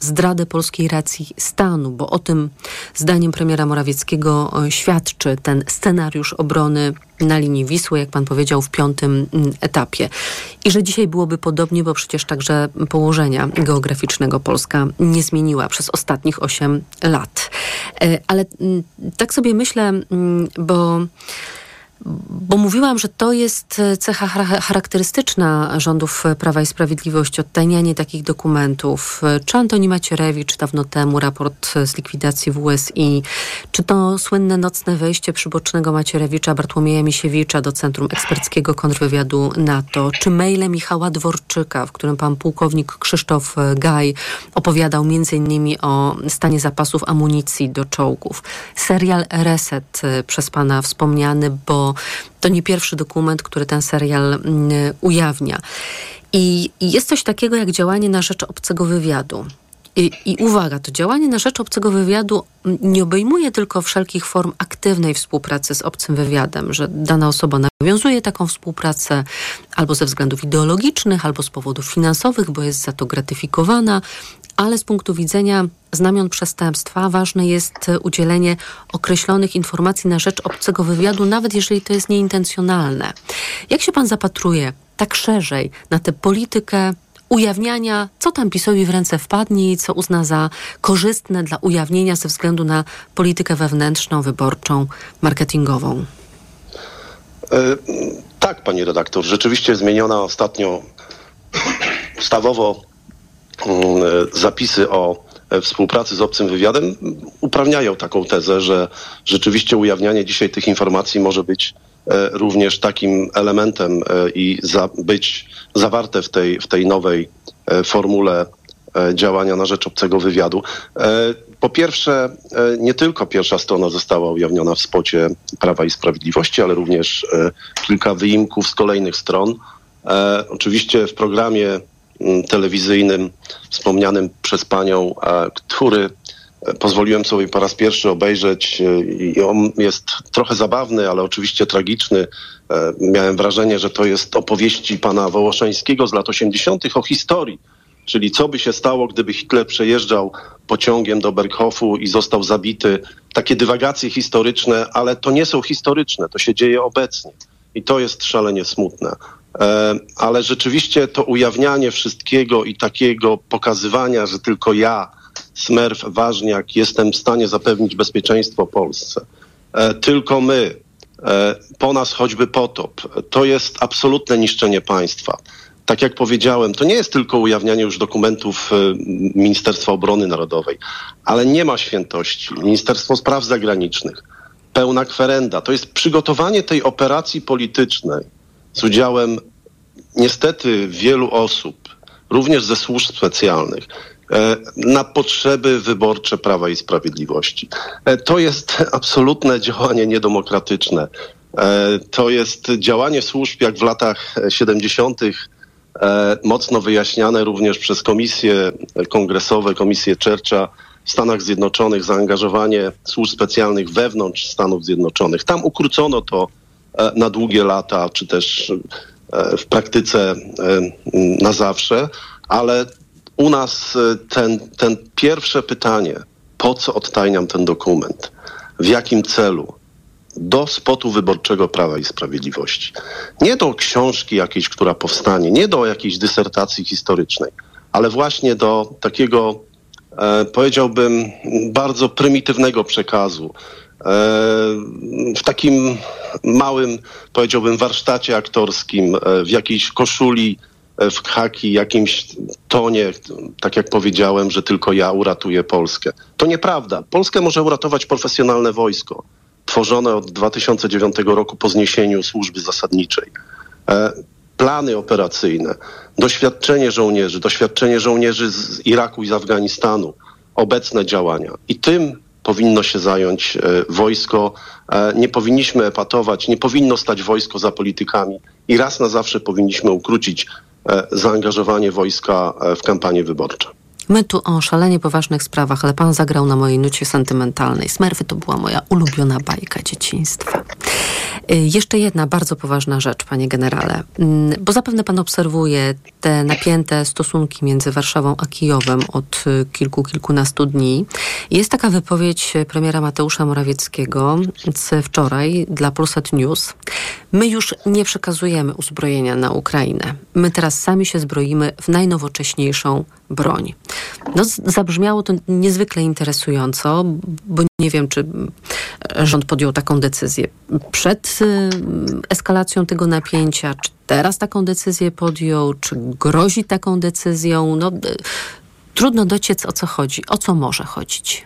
zdradę polskiej racji stanu, bo o tym zdaniem premiera Morawieckiego świadczy ten scenariusz obrony na linii Wisły, jak pan powiedział, w piątym etapie. I że dzisiaj byłoby podobnie, bo przecież także położenia geograficznego Polska nie zmieniła przez ostatnich 8 lat. Ale tak sobie myślę, bo mówiłam, że to jest cecha charakterystyczna rządów Prawa i Sprawiedliwości, odtajnianie takich dokumentów. Czy Antoni Macierewicz dawno temu, raport z likwidacji WSI, czy to słynne nocne wejście przybocznego Macierewicza, Bartłomieja Misiewicza do Centrum Eksperckiego Kontrwywiadu NATO, czy maile Michała Dworczyka, w którym pan pułkownik Krzysztof Gaj opowiadał m.in. o stanie zapasów amunicji do czołgów. Serial Reset przez pana wspomniany, bo bo to nie pierwszy dokument, który ten serial ujawnia. I jest coś takiego jak działanie na rzecz obcego wywiadu. I uwaga, to działanie na rzecz obcego wywiadu nie obejmuje tylko wszelkich form aktywnej współpracy z obcym wywiadem, że dana osoba nawiązuje taką współpracę albo ze względów ideologicznych, albo z powodów finansowych, bo jest za to gratyfikowana, ale z punktu widzenia znamion przestępstwa ważne jest udzielenie określonych informacji na rzecz obcego wywiadu, nawet jeżeli to jest nieintencjonalne. Jak się pan zapatruje tak szerzej na tę politykę ujawniania, co tam PiS-owi w ręce wpadnie i co uzna za korzystne dla ujawnienia ze względu na politykę wewnętrzną, wyborczą, marketingową? Tak, pani redaktor. Rzeczywiście zmieniona ostatnio ustawowo zapisy o współpracy z obcym wywiadem uprawniają taką tezę, że rzeczywiście ujawnianie dzisiaj tych informacji może być również takim elementem i być zawarte w tej nowej formule działania na rzecz obcego wywiadu. Po pierwsze, nie tylko pierwsza strona została ujawniona w spocie Prawa i Sprawiedliwości, ale również kilka wyimków z kolejnych stron. Oczywiście w programie telewizyjnym wspomnianym przez panią, który pozwoliłem sobie po raz pierwszy obejrzeć i on jest trochę zabawny, ale oczywiście tragiczny. Miałem wrażenie, że to jest opowieści pana Wołoszańskiego z lat 80. o historii, czyli co by się stało, gdyby Hitler przejeżdżał pociągiem do Berghofu i został zabity. Takie dywagacje historyczne, ale to nie są historyczne, to się dzieje obecnie i to jest szalenie smutne. Ale rzeczywiście to ujawnianie wszystkiego i takiego pokazywania, że tylko ja, Smerf Ważniak, jestem w stanie zapewnić bezpieczeństwo Polsce. Tylko my, po nas choćby potop. To jest absolutne niszczenie państwa. Tak jak powiedziałem, to nie jest tylko ujawnianie już dokumentów Ministerstwa Obrony Narodowej, ale nie ma świętości. Ministerstwo Spraw Zagranicznych, pełna kwerenda. To jest przygotowanie tej operacji politycznej z udziałem niestety wielu osób, również ze służb specjalnych, na potrzeby wyborcze Prawa i Sprawiedliwości. To jest absolutne działanie niedemokratyczne. To jest działanie służb jak w latach 70. mocno wyjaśniane również przez komisje kongresowe, komisje Churcha w Stanach Zjednoczonych, zaangażowanie służb specjalnych wewnątrz Stanów Zjednoczonych. Tam ukrócono to na długie lata, czy też w praktyce na zawsze, ale u nas ten pierwsze pytanie, po co odtajniam ten dokument, w jakim celu, do spotu wyborczego Prawa i Sprawiedliwości. Nie do książki jakiejś, która powstanie, nie do jakiejś dysertacji historycznej, ale właśnie do takiego, powiedziałbym, bardzo prymitywnego przekazu, w takim małym, powiedziałbym, warsztacie aktorskim, w jakiejś koszuli, w khaki, jakimś tonie, tak jak powiedziałem, że tylko ja uratuję Polskę. To nieprawda. Polskę może uratować profesjonalne wojsko, tworzone od 2009 roku po zniesieniu służby zasadniczej. Plany operacyjne, doświadczenie żołnierzy z Iraku i z Afganistanu, obecne działania. I tym powinno się zająć wojsko. Nie powinniśmy epatować, nie powinno stać wojsko za politykami i raz na zawsze powinniśmy ukrócić zaangażowanie wojska w kampanię wyborczą. My tu o szalenie poważnych sprawach, ale pan zagrał na mojej nucie sentymentalnej. Smerfy to była moja ulubiona bajka dzieciństwa. Jeszcze jedna bardzo poważna rzecz, panie generale, bo zapewne pan obserwuje te napięte stosunki między Warszawą a Kijowem od kilkunastu dni. Jest taka wypowiedź premiera Mateusza Morawieckiego z wczoraj dla Polsat News. My już nie przekazujemy uzbrojenia na Ukrainę. My teraz sami się zbroimy w najnowocześniejszą broń. No, zabrzmiało to niezwykle interesująco, bo nie wiem, czy rząd podjął taką decyzję przed eskalacją tego napięcia, czy teraz taką decyzję podjął, czy grozi taką decyzją. No, trudno dociec, o co chodzi, o co może chodzić.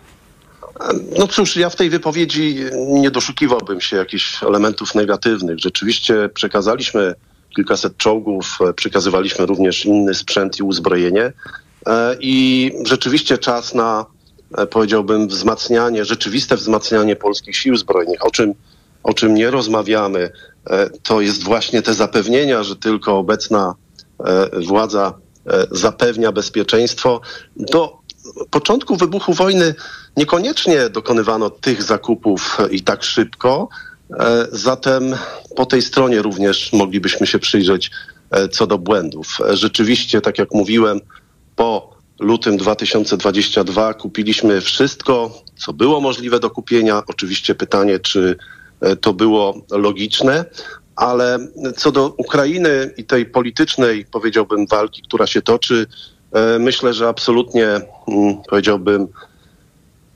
No cóż, ja w tej wypowiedzi nie doszukiwałbym się jakichś elementów negatywnych. Rzeczywiście przekazaliśmy kilkaset czołgów, przekazywaliśmy również inny sprzęt i uzbrojenie. I rzeczywiście czas na, powiedziałbym, rzeczywiste wzmacnianie polskich sił zbrojnych, o czym o czym nie rozmawiamy, to jest właśnie te zapewnienia, że tylko obecna władza zapewnia bezpieczeństwo. Do początku wybuchu wojny niekoniecznie dokonywano tych zakupów i tak szybko, zatem po tej stronie również moglibyśmy się przyjrzeć co do błędów. Rzeczywiście, tak jak mówiłem, po lutym 2022 kupiliśmy wszystko, co było możliwe do kupienia. Oczywiście pytanie, czy to było logiczne, ale co do Ukrainy i tej politycznej, powiedziałbym, walki, która się toczy, myślę, że absolutnie, powiedziałbym,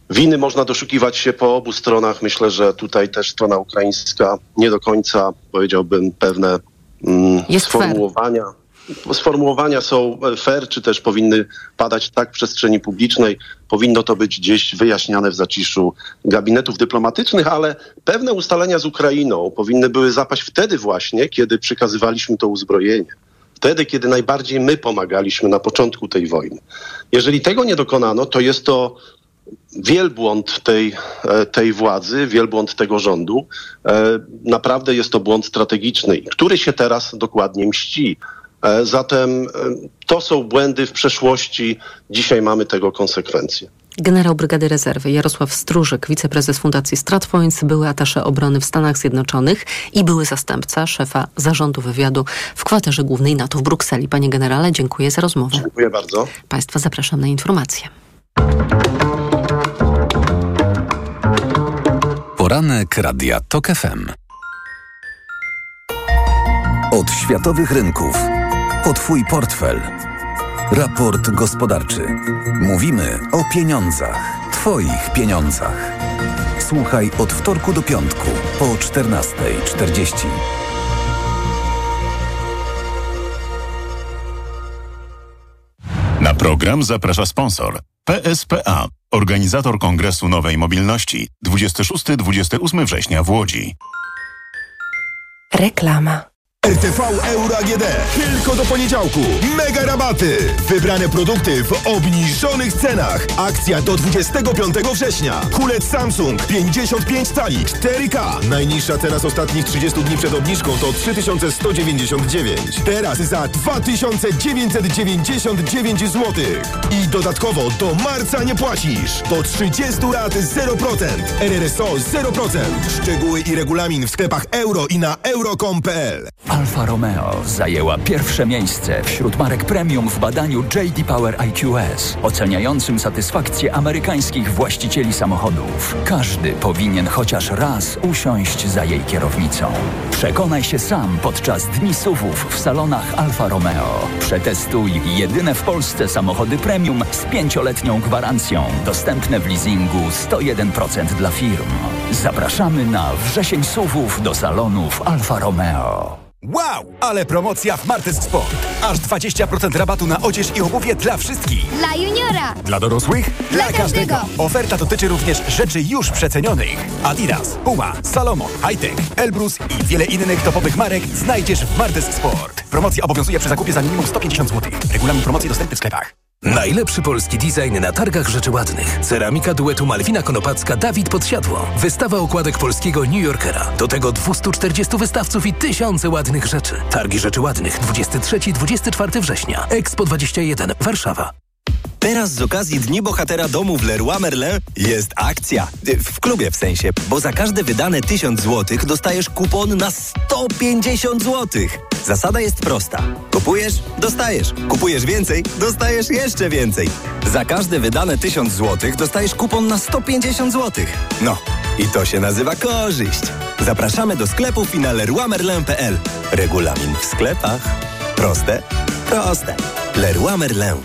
winy można doszukiwać się po obu stronach. Myślę, że tutaj też strona ukraińska nie do końca, powiedziałbym, pewne sformułowania są fair, czy też powinny padać tak w przestrzeni publicznej. Powinno to być gdzieś wyjaśniane w zaciszu gabinetów dyplomatycznych, ale pewne ustalenia z Ukrainą powinny były zapaść wtedy właśnie, kiedy przekazywaliśmy to uzbrojenie. Wtedy, kiedy najbardziej my pomagaliśmy na początku tej wojny. Jeżeli tego nie dokonano, to jest to wielbłąd tej władzy, wielbłąd tego rządu. Naprawdę jest to błąd strategiczny, który się teraz dokładnie mści. Zatem to są błędy w przeszłości. Dzisiaj mamy tego konsekwencje. Generał Brygady Rezerwy Jarosław Stróżyk, wiceprezes Fundacji StratFoinds, były atasze obrony w Stanach Zjednoczonych i były zastępca szefa zarządu wywiadu w kwaterze głównej NATO w Brukseli. Panie generale, dziękuję za rozmowę. Dziękuję bardzo. Państwa zapraszam na informacje. Poranek Radia TOK FM. Od światowych rynków po Twój portfel. Raport gospodarczy. Mówimy o pieniądzach. Twoich pieniądzach. Słuchaj od wtorku do piątku po 14:40. Na program zaprasza sponsor PSPA, organizator Kongresu Nowej Mobilności 26-28 września w Łodzi. Reklama. RTV Euro AGD. Tylko do poniedziałku. Mega rabaty. Wybrane produkty w obniżonych cenach. Akcja do 25 września. Kulec Samsung 55 cali 4K. Najniższa cena z ostatnich 30 dni przed obniżką to 3199. Teraz za 2999 zł. I dodatkowo do marca nie płacisz. Do 30 rat 0%. RRSO 0%. Szczegóły i regulamin w sklepach euro i na euro.com.pl. Alfa Romeo zajęła pierwsze miejsce wśród marek premium w badaniu J.D. Power IQS, oceniającym satysfakcję amerykańskich właścicieli samochodów. Każdy powinien chociaż raz usiąść za jej kierownicą. Przekonaj się sam podczas Dni SUV-ów w salonach Alfa Romeo. Przetestuj jedyne w Polsce samochody premium z 5-letnią gwarancją, dostępne w leasingu 101% dla firm. Zapraszamy na wrzesień SUV-ów do salonów Alfa Romeo. Wow! Ale promocja w Martes Sport. Aż 20% rabatu na odzież i obuwie dla wszystkich. Dla juniora. Dla dorosłych. Dla każdego. Oferta dotyczy również rzeczy już przecenionych. Adidas, Puma, Salomon, Hightech, Elbrus i wiele innych topowych marek znajdziesz w Martes Sport. Promocja obowiązuje przy zakupie za minimum 150 zł. Regulamin promocji dostępny w sklepach. Najlepszy polski design na targach rzeczy ładnych. Ceramika duetu Malwina Konopacka, Dawid Podsiadło. Wystawa okładek polskiego New Yorkera. Do tego 240 wystawców i tysiące ładnych rzeczy. Targi rzeczy ładnych 23-24 września. Expo 21 Warszawa. Teraz z okazji Dni Bohatera Domu w Leroy Merlin jest akcja. W klubie w sensie, bo za każde wydane 1000 zł dostajesz kupon na 150 zł. Zasada jest prosta. Kupujesz, dostajesz. Kupujesz więcej, dostajesz jeszcze więcej. Za każde wydane 1000 zł dostajesz kupon na 150 zł. No, i to się nazywa korzyść. Zapraszamy do sklepów i na leroymerlin.pl. Regulamin w sklepach. Proste? Proste. Leroy Merlin.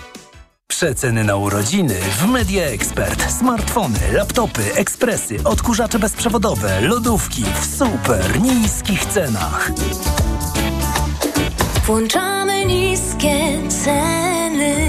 Przeceny na urodziny w Media Expert. Smartfony, laptopy, ekspresy, odkurzacze bezprzewodowe, lodówki w super niskich cenach. Włączamy niskie ceny.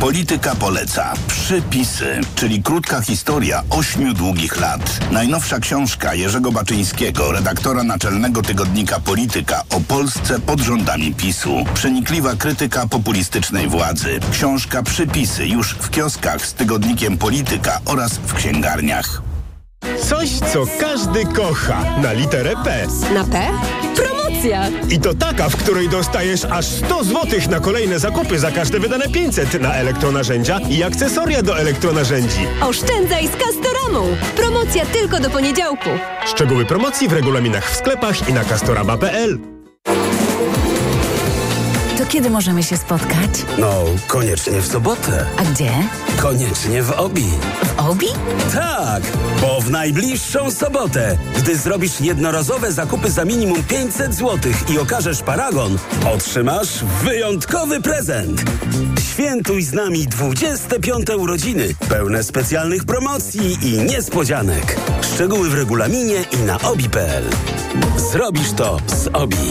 Polityka poleca. Przypisy, czyli krótka historia 8 długich lat. Najnowsza książka Jerzego Baczyńskiego, redaktora naczelnego tygodnika Polityka, o Polsce pod rządami PiS-u. Przenikliwa krytyka populistycznej władzy. Książka Przypisy już w kioskach z tygodnikiem Polityka oraz w księgarniach. Coś, co każdy kocha. Na literę P. Na P? Promocja! I to taka, w której dostajesz aż 100 zł na kolejne zakupy za każde wydane 500 na elektronarzędzia i akcesoria do elektronarzędzi. Oszczędzaj z Castoramą! Promocja tylko do poniedziałku. Szczegóły promocji w regulaminach w sklepach i na castorama.pl. To kiedy możemy się spotkać? No, koniecznie w sobotę. A gdzie? Koniecznie w OBI. W OBI? Tak, bo w najbliższą sobotę, gdy zrobisz jednorazowe zakupy za minimum 500 zł i okażesz paragon, otrzymasz wyjątkowy prezent. Świętuj z nami 25. urodziny, pełne specjalnych promocji i niespodzianek. Szczegóły w regulaminie i na obi.pl. Zrobisz to z OBI.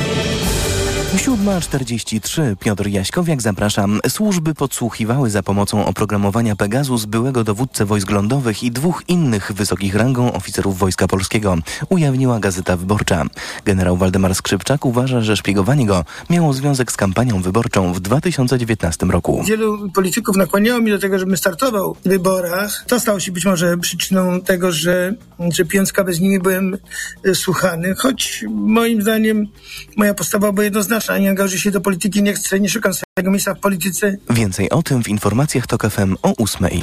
7:43. Piotr Jaśkowiak, zapraszam. Służby podsłuchiwały za pomocą oprogramowania Pegasus byłego dowódcę wojsk lądowych i 2 innych wysokich rangą oficerów Wojska Polskiego, ujawniła Gazeta Wyborcza. Generał Waldemar Skrzypczak uważa, że szpiegowanie go miało związek z kampanią wyborczą w 2019 roku. Wielu polityków nakłaniało mnie do tego, żebym startował w wyborach. To stało się być może przyczyną tego, że pijąc kawę z nimi byłem słuchany, choć moim zdaniem moja postawa była jednoznaczna. Nie angażuję się do polityki, nie chcę, nie szukam swojego miejsca w polityce. Więcej o tym w informacjach TOK FM o 8:00.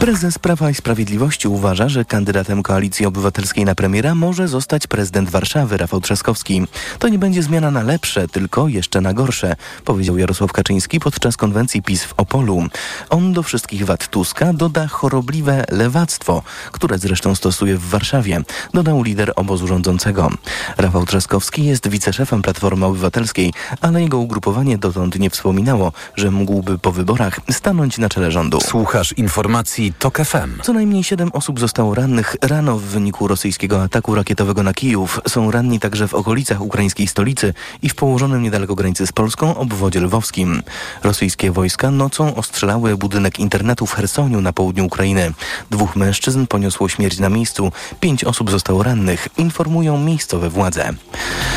Prezes Prawa i Sprawiedliwości uważa, że kandydatem Koalicji Obywatelskiej na premiera może zostać prezydent Warszawy Rafał Trzaskowski. To nie będzie zmiana na lepsze, tylko jeszcze na gorsze, powiedział Jarosław Kaczyński podczas konwencji PiS w Opolu. On do wszystkich wad Tuska doda chorobliwe lewactwo, które zresztą stosuje w Warszawie, dodał lider obozu rządzącego. Rafał Trzaskowski jest wiceszefem Platformy Obywatelskiej, ale jego ugrupowanie dotąd nie wspominało, że mógłby po wyborach stanąć na czele rządu. Słuchasz informacji TOK FM. Co najmniej 7 osób zostało rannych rano w wyniku rosyjskiego ataku rakietowego na Kijów. Są ranni także w okolicach ukraińskiej stolicy i w położonym niedaleko granicy z Polską obwodzie lwowskim. Rosyjskie wojska nocą ostrzelały budynek internetu w Chersoniu na południu Ukrainy. 2 mężczyzn poniosło śmierć na miejscu, 5 osób zostało rannych, informują miejscowe władze.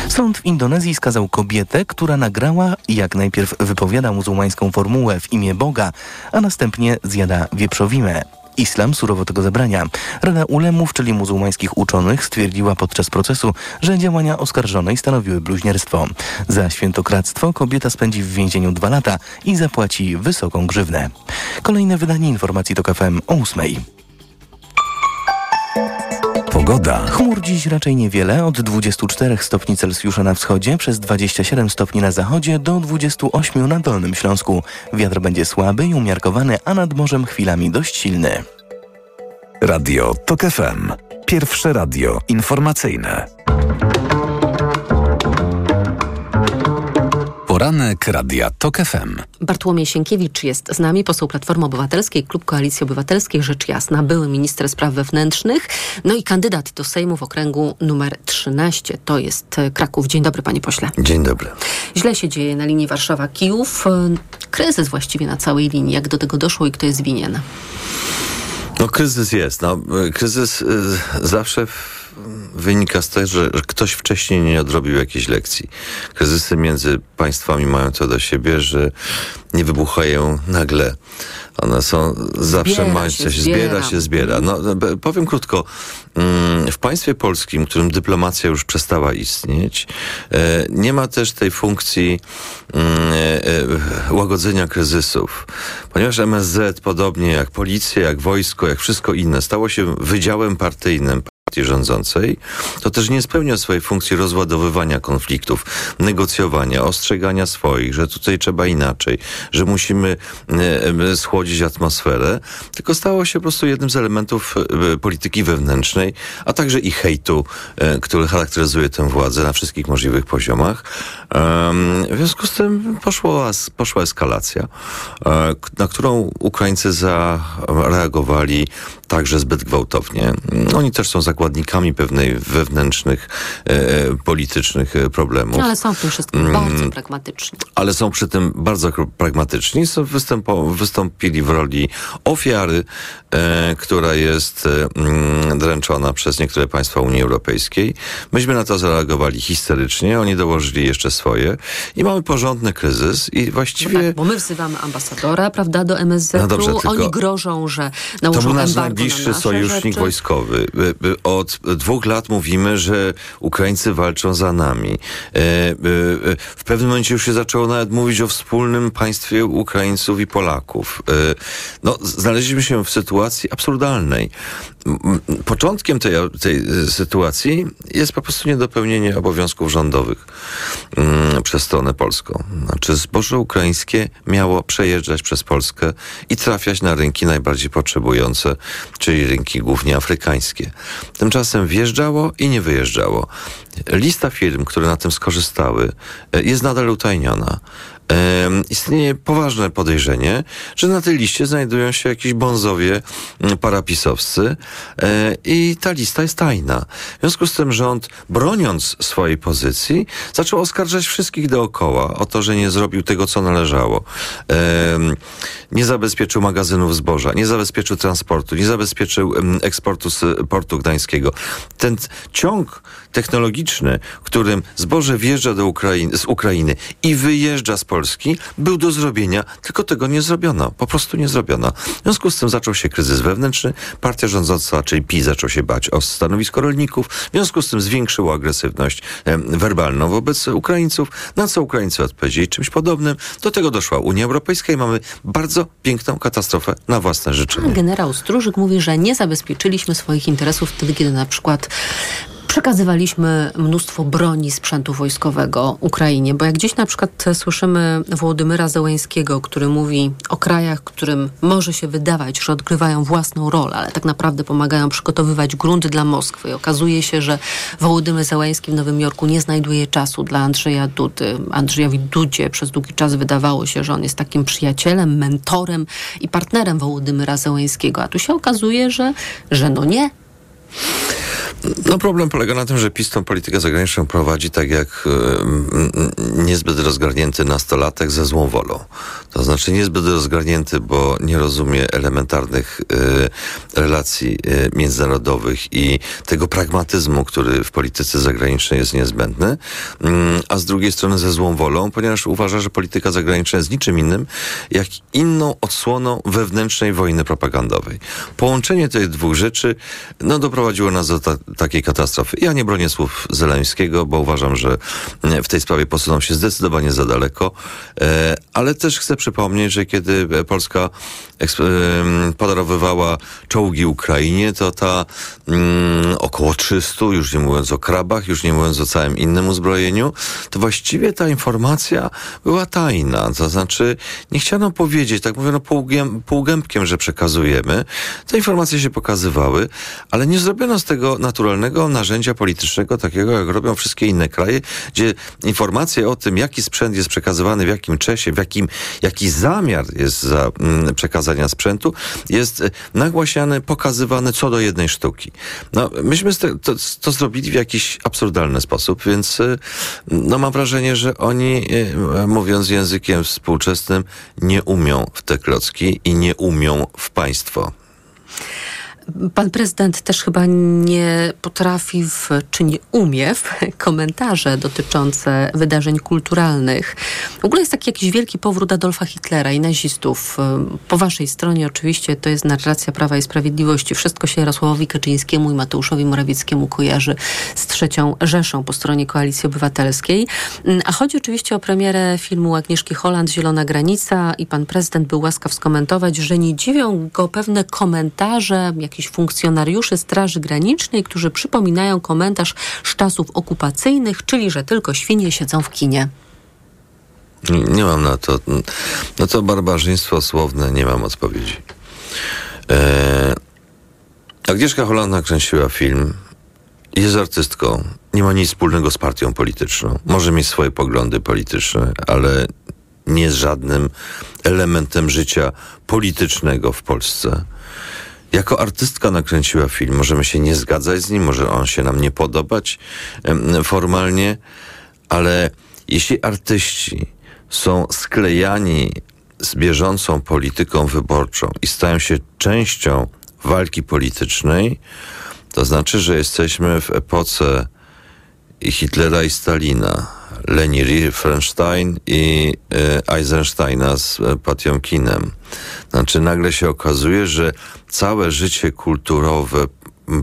Sąd w Indonezji skazał kobietę, która nagrała, jak najpierw wypowiada muzułmańską formułę w imię Boga, a następnie zjada wieprzowinę. Islam surowo tego zabrania. Rada Ulemów, czyli muzułmańskich uczonych, stwierdziła podczas procesu, że działania oskarżonej stanowiły bluźnierstwo. Za świętokradztwo kobieta spędzi w więzieniu 2 lata i zapłaci wysoką grzywnę. Kolejne wydanie informacji TOK FM o 8:00. Pogoda. Chmur dziś raczej niewiele, od 24 stopni Celsjusza na wschodzie, przez 27 stopni na zachodzie, do 28 na Dolnym Śląsku. Wiatr będzie słaby i umiarkowany, a nad morzem chwilami dość silny. Radio TOK FM. Pierwsze radio informacyjne. Poranek Radia TOK FM. Bartłomiej Sienkiewicz jest z nami, poseł Platformy Obywatelskiej, Klub Koalicji Obywatelskiej, rzecz jasna, były minister spraw wewnętrznych, no i kandydat do Sejmu w okręgu numer 13, to jest Kraków. Dzień dobry, panie pośle. Dzień dobry. Źle się dzieje na linii Warszawa-Kijów, kryzys właściwie na całej linii. Jak do tego doszło i kto jest winien? No kryzys jest, no kryzys zawsze... wynika z tego, że ktoś wcześniej nie odrobił jakiejś lekcji. Kryzysy między państwami mają to do siebie, że nie wybuchają nagle. One są zawsze zbiera się. No, powiem krótko, w państwie polskim, w którym dyplomacja już przestała istnieć, nie ma też tej funkcji łagodzenia kryzysów, ponieważ MSZ, podobnie jak policja, jak wojsko, jak wszystko inne, stało się wydziałem partyjnym rządzącej, to też nie spełnia swojej funkcji rozładowywania konfliktów, negocjowania, ostrzegania swoich, że tutaj trzeba inaczej, że musimy schłodzić atmosferę, tylko stało się po prostu jednym z elementów polityki wewnętrznej, a także i hejtu, który charakteryzuje tę władzę na wszystkich możliwych poziomach. W związku z tym poszła eskalacja, na którą Ukraińcy zareagowali także zbyt gwałtownie. Oni też są zakładnikami pewnej wewnętrznych, politycznych problemów. Ale są w tym wszystkim bardzo pragmatyczni. Ale są przy tym bardzo pragmatyczni. Wystąpili w roli ofiary, która jest dręczona przez niektóre państwa Unii Europejskiej. Myśmy na to zareagowali histerycznie. Oni dołożyli jeszcze swoje. I mamy porządny kryzys i właściwie... No tak, bo my wzywamy ambasadora, prawda, do MSZ-u. No dobrze, oni grożą, że nałożą embargo na nasze rzeczy. To był nasz najbliższy sojusznik wojskowy. Od 2 lat mówimy, że Ukraińcy walczą za nami. W pewnym momencie już się zaczęło nawet mówić o wspólnym państwie Ukraińców i Polaków. No, znaleźliśmy się w sytuacji absurdalnej. Początkiem tej sytuacji jest po prostu niedopełnienie obowiązków rządowych przez stronę polską. Znaczy zboże ukraińskie miało przejeżdżać przez Polskę i trafiać na rynki najbardziej potrzebujące, czyli rynki głównie afrykańskie. Tymczasem wjeżdżało i nie wyjeżdżało. Lista firm, które na tym skorzystały, jest nadal utajniona. Istnieje poważne podejrzenie, że na tej liście znajdują się jakieś bonzowie parapisowscy i ta lista jest tajna. W związku z tym rząd, broniąc swojej pozycji, zaczął oskarżać wszystkich dookoła o to, że nie zrobił tego, co należało. Nie zabezpieczył magazynów zboża, nie zabezpieczył transportu, nie zabezpieczył eksportu z portu gdańskiego. Ten ciąg technologiczny, którym zboże wjeżdża z Ukrainy i wyjeżdża z Polski, był do zrobienia, tylko tego nie zrobiono. Po prostu nie zrobiono. W związku z tym zaczął się kryzys wewnętrzny. Partia rządząca, czyli PiS, zaczął się bać o stanowisko rolników. W związku z tym zwiększyło agresywność werbalną wobec Ukraińców, na co Ukraińcy odpowiedzieli czymś podobnym. Do tego doszła Unia Europejska i mamy bardzo piękną katastrofę na własne życzenie. Generał Stróżyk mówi, że nie zabezpieczyliśmy swoich interesów wtedy, kiedy na przykład przekazywaliśmy mnóstwo broni, sprzętu wojskowego Ukrainie, bo jak dziś na przykład słyszymy Wołodymyra Zełenskiego, który mówi o krajach, którym może się wydawać, że odgrywają własną rolę, ale tak naprawdę pomagają przygotowywać grunt dla Moskwy. I okazuje się, że Wołodymyr Zełenski w Nowym Jorku nie znajduje czasu dla Andrzeja Dudy. Andrzejowi Dudzie przez długi czas wydawało się, że on jest takim przyjacielem, mentorem i partnerem Wołodymyra Zełenskiego, a tu się okazuje, że no nie. No problem polega na tym, że PiS tą politykę zagraniczną prowadzi tak jak niezbyt rozgarnięty nastolatek ze złą wolą. To znaczy niezbyt rozgarnięty, bo nie rozumie elementarnych relacji międzynarodowych i tego pragmatyzmu, który w polityce zagranicznej jest niezbędny, a z drugiej strony ze złą wolą, ponieważ uważa, że polityka zagraniczna jest niczym innym, jak inną odsłoną wewnętrznej wojny propagandowej. Połączenie tych dwóch rzeczy no doprowadziło nas do takiej katastrofy. Ja nie bronię słów Zełenskiego, bo uważam, że w tej sprawie posunął się zdecydowanie za daleko, ale też chcę przypomnieć, że kiedy Polska podarowywała czołgi Ukrainie, to około 300, już nie mówiąc o krabach, już nie mówiąc o całym innym uzbrojeniu, to właściwie ta informacja była tajna. To znaczy nie chciano powiedzieć, tak mówiono półgębkiem, że przekazujemy. Te informacje się pokazywały, ale nie zrobiono z tego naturalnego narzędzia politycznego, takiego jak robią wszystkie inne kraje, gdzie informacje o tym, jaki sprzęt jest przekazywany, w jakim czasie, jaki zamiar jest za przekazania sprzętu, jest nagłaśniany, pokazywany co do jednej sztuki. No, myśmy to zrobili w jakiś absurdalny sposób, więc no, mam wrażenie, że oni, mówiąc językiem współczesnym, nie umią w te klocki i nie umią w państwo. Pan prezydent też chyba nie potrafi czy nie umie w komentarze dotyczące wydarzeń kulturalnych. W ogóle jest taki jakiś wielki powrót Adolfa Hitlera i nazistów. Po waszej stronie oczywiście to jest narracja Prawa i Sprawiedliwości. Wszystko się Jarosławowi Kaczyńskiemu i Mateuszowi Morawieckiemu kojarzy z III Rzeszą po stronie Koalicji Obywatelskiej. A chodzi oczywiście o premierę filmu Agnieszki Holland Zielona Granica i pan prezydent był łaskaw skomentować, że nie dziwią go pewne komentarze jakichś funkcjonariuszy Straży Granicznej, którzy przypominają komentarz z czasów okupacyjnych, czyli że tylko świnie siedzą w kinie. Nie mam na to. No to barbarzyństwo słowne, nie mam odpowiedzi. Agnieszka Holland nakręciła film. Jest artystką. Nie ma nic wspólnego z partią polityczną. Może mieć swoje poglądy polityczne, ale nie jest żadnym elementem życia politycznego w Polsce. Jako artystka nakręciła film. Możemy się nie zgadzać z nim, może on się nam nie podobać formalnie, ale jeśli artyści są sklejani z bieżącą polityką wyborczą i stają się częścią walki politycznej, to znaczy, że jesteśmy w epoce Hitlera i Stalina, Leni Riefenstein i Eisensteina z Patiomkinem. Znaczy nagle się okazuje, że całe życie kulturowe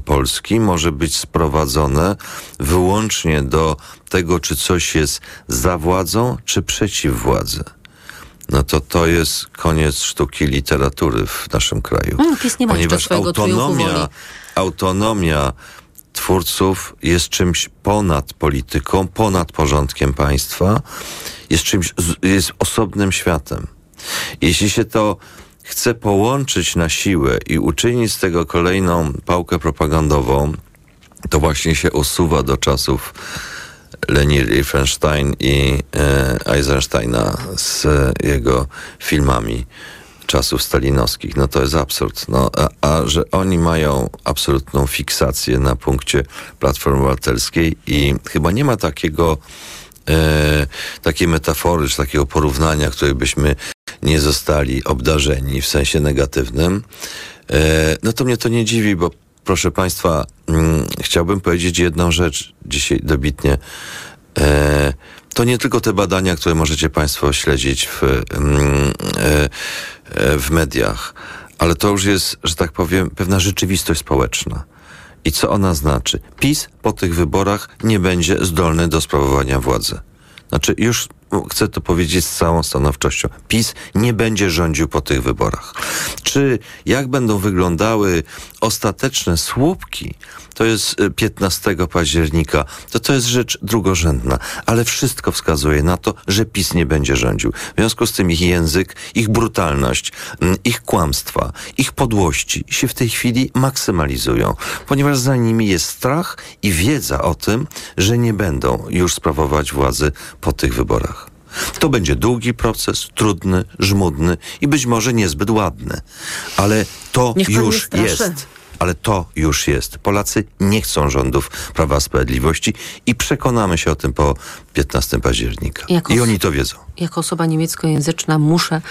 Polski może być sprowadzone wyłącznie do tego, czy coś jest za władzą, czy przeciw władzy. No to jest koniec sztuki literatury w naszym kraju. PiS nie ma ponieważ autonomia twórców jest czymś ponad polityką, ponad porządkiem państwa, jest osobnym światem. Jeśli się to chce połączyć na siłę i uczynić z tego kolejną pałkę propagandową, to właśnie się usuwa do czasów Leni Riefenstein i Eisensteina z jego filmami czasów stalinowskich. No to jest absurd. No, a że oni mają absolutną fiksację na punkcie Platformy Obywatelskiej i chyba nie ma takiej metafory, czy takiego porównania, której byśmy nie zostali obdarzeni w sensie negatywnym, no to mnie to nie dziwi, bo proszę państwa, chciałbym powiedzieć jedną rzecz dzisiaj dobitnie. To nie tylko te badania, które możecie państwo śledzić w mediach, ale to już jest, że tak powiem, pewna rzeczywistość społeczna. I co ona znaczy? PiS po tych wyborach nie będzie zdolny do sprawowania władzy. Znaczy już chcę to powiedzieć z całą stanowczością. PiS nie będzie rządził po tych wyborach. Czy jak będą wyglądały ostateczne słupki, to jest 15 października, to jest rzecz drugorzędna, ale wszystko wskazuje na to, że PiS nie będzie rządził. W związku z tym ich język, ich brutalność, ich kłamstwa, ich podłości się w tej chwili maksymalizują, ponieważ za nimi jest strach i wiedza o tym, że nie będą już sprawować władzy po tych wyborach. To będzie długi proces, trudny, żmudny i być może niezbyt ładny, ale to już jest. Ale to już jest. Polacy nie chcą rządów Prawa i Sprawiedliwości i przekonamy się o tym po 15 października. I oni to wiedzą. Jako osoba niemieckojęzyczna muszę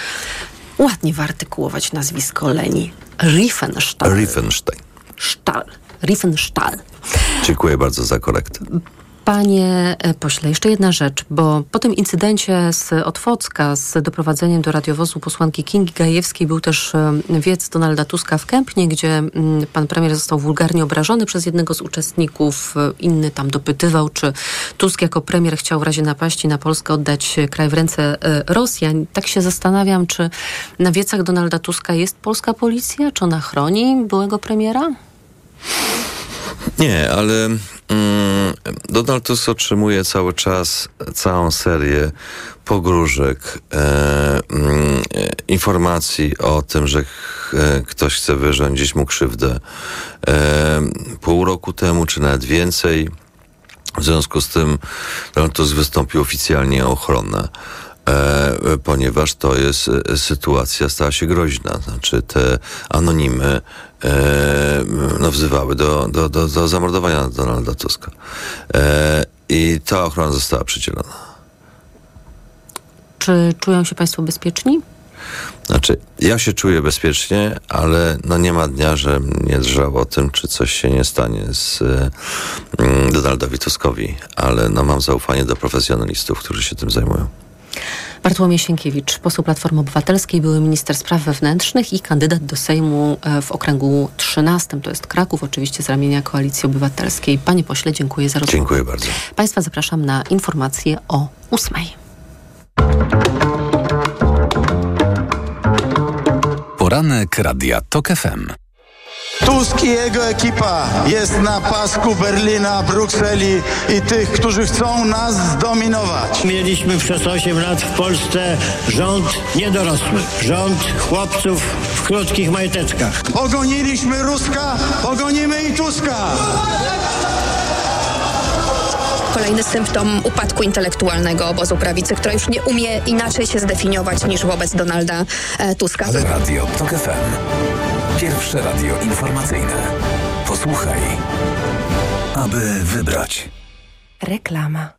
ładnie wyartykułować nazwisko Leni Riefenstahl. Dziękuję bardzo za korektę. Panie pośle, jeszcze jedna rzecz, bo po tym incydencie z Otwocka z doprowadzeniem do radiowozu posłanki Kingi Gajewskiej był też wiec Donalda Tuska w Kępnie, gdzie pan premier został wulgarnie obrażony przez jednego z uczestników. Inny tam dopytywał, czy Tusk jako premier chciał w razie napaści na Polskę oddać kraj w ręce Rosjan. Tak się zastanawiam, czy na wiecach Donalda Tuska jest polska policja? Czy ona chroni byłego premiera? Nie, ale Donald Tusk otrzymuje cały czas całą serię pogróżek, informacji o tym, że ktoś chce wyrządzić mu krzywdę. Pół roku temu, czy nawet więcej, w związku z tym Donald Tusk wystąpił oficjalnie o ochronę. Ponieważ to jest sytuacja stała się groźna. Znaczy te anonimy wzywały do zamordowania Donalda Tuska. I ta ochrona została przydzielona. Czy czują się państwo bezpieczni? Znaczy, ja się czuję bezpiecznie, ale no nie ma dnia, że nie drżał o tym, czy coś się nie stanie z Donaldowi Tuskowi, ale no mam zaufanie do profesjonalistów, którzy się tym zajmują. Bartłomiej Sienkiewicz, poseł Platformy Obywatelskiej, były minister spraw wewnętrznych i kandydat do Sejmu w okręgu 13, to jest Kraków, oczywiście z ramienia Koalicji Obywatelskiej. Panie pośle, dziękuję za rozmowę. Dziękuję bardzo. Państwa zapraszam na informacje o 8:00. Poranek Radia TOK FM. Tusk i jego ekipa jest na pasku Berlina, Brukseli i tych, którzy chcą nas zdominować. Mieliśmy przez 8 lat w Polsce rząd niedorosły, rząd chłopców w krótkich majteczkach. Pogoniliśmy Ruska, pogonimy i Tuska! Kolejny symptom upadku intelektualnego obozu prawicy, która już nie umie inaczej się zdefiniować niż wobec Donalda Tuska. Radio TOK FM. Pierwsze radio informacyjne. Posłuchaj, aby wybrać. Reklama.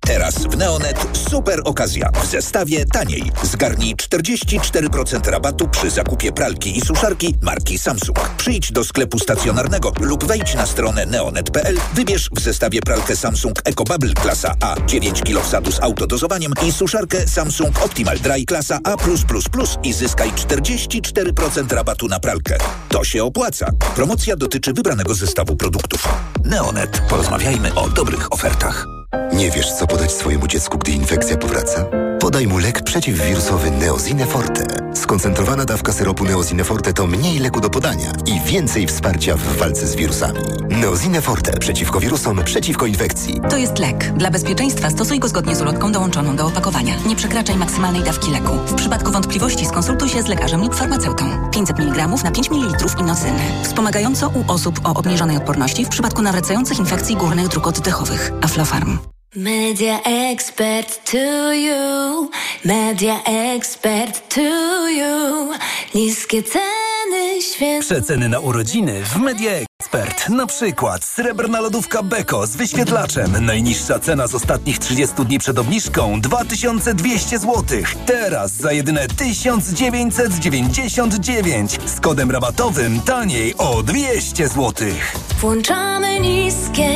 Teraz w Neonet super okazja. W zestawie taniej. Zgarnij 44% rabatu przy zakupie pralki i suszarki marki Samsung. Przyjdź do sklepu stacjonarnego lub wejdź na stronę neonet.pl. Wybierz w zestawie pralkę Samsung EcoBubble klasa A 9 kg wsadu z autodozowaniem i suszarkę Samsung Optimal Dry klasa A+++ i zyskaj 44% rabatu na pralkę. To się opłaca. Promocja dotyczy wybranego zestawu produktów. Neonet. Porozmawiajmy o dobrych ofertach. Nie wiesz, co podać swojemu dziecku, gdy infekcja powraca? Podaj mu lek przeciwwirusowy Neozine Forte. Skoncentrowana dawka syropu Neozine Forte to mniej leku do podania i więcej wsparcia w walce z wirusami. Neozine Forte. Przeciwko wirusom, przeciwko infekcji. To jest lek. Dla bezpieczeństwa stosuj go zgodnie z ulotką dołączoną do opakowania. Nie przekraczaj maksymalnej dawki leku. W przypadku wątpliwości skonsultuj się z lekarzem lub farmaceutą. 500 mg na 5 ml inocyny. Wspomagająco u osób o obniżonej odporności w przypadku nawracających infekcji górnych dróg oddechowych. Aflofarm. Media expert to you, media expert to you, niskie ceny święta. Przeceny na urodziny w Media Expert. Na przykład srebrna lodówka Beko z wyświetlaczem. Najniższa cena z ostatnich 30 dni przed obniżką 2200 zł. Teraz za jedyne 1999 z kodem rabatowym taniej o 200 zł. Włączamy niskie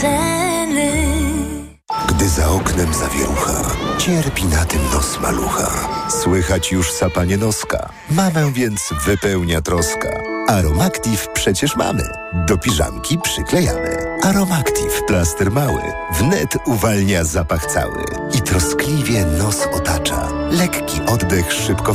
ceny. Gdy za oknem zawierucha, cierpi na tym nos malucha. Słychać już sapanie noska, mamę więc wypełnia troska. Aromactive przecież mamy, do piżamki przyklejamy. Aromactive plaster mały, wnet uwalnia zapach cały. I troskliwie nos otacza, lekki oddech szybko wkracza.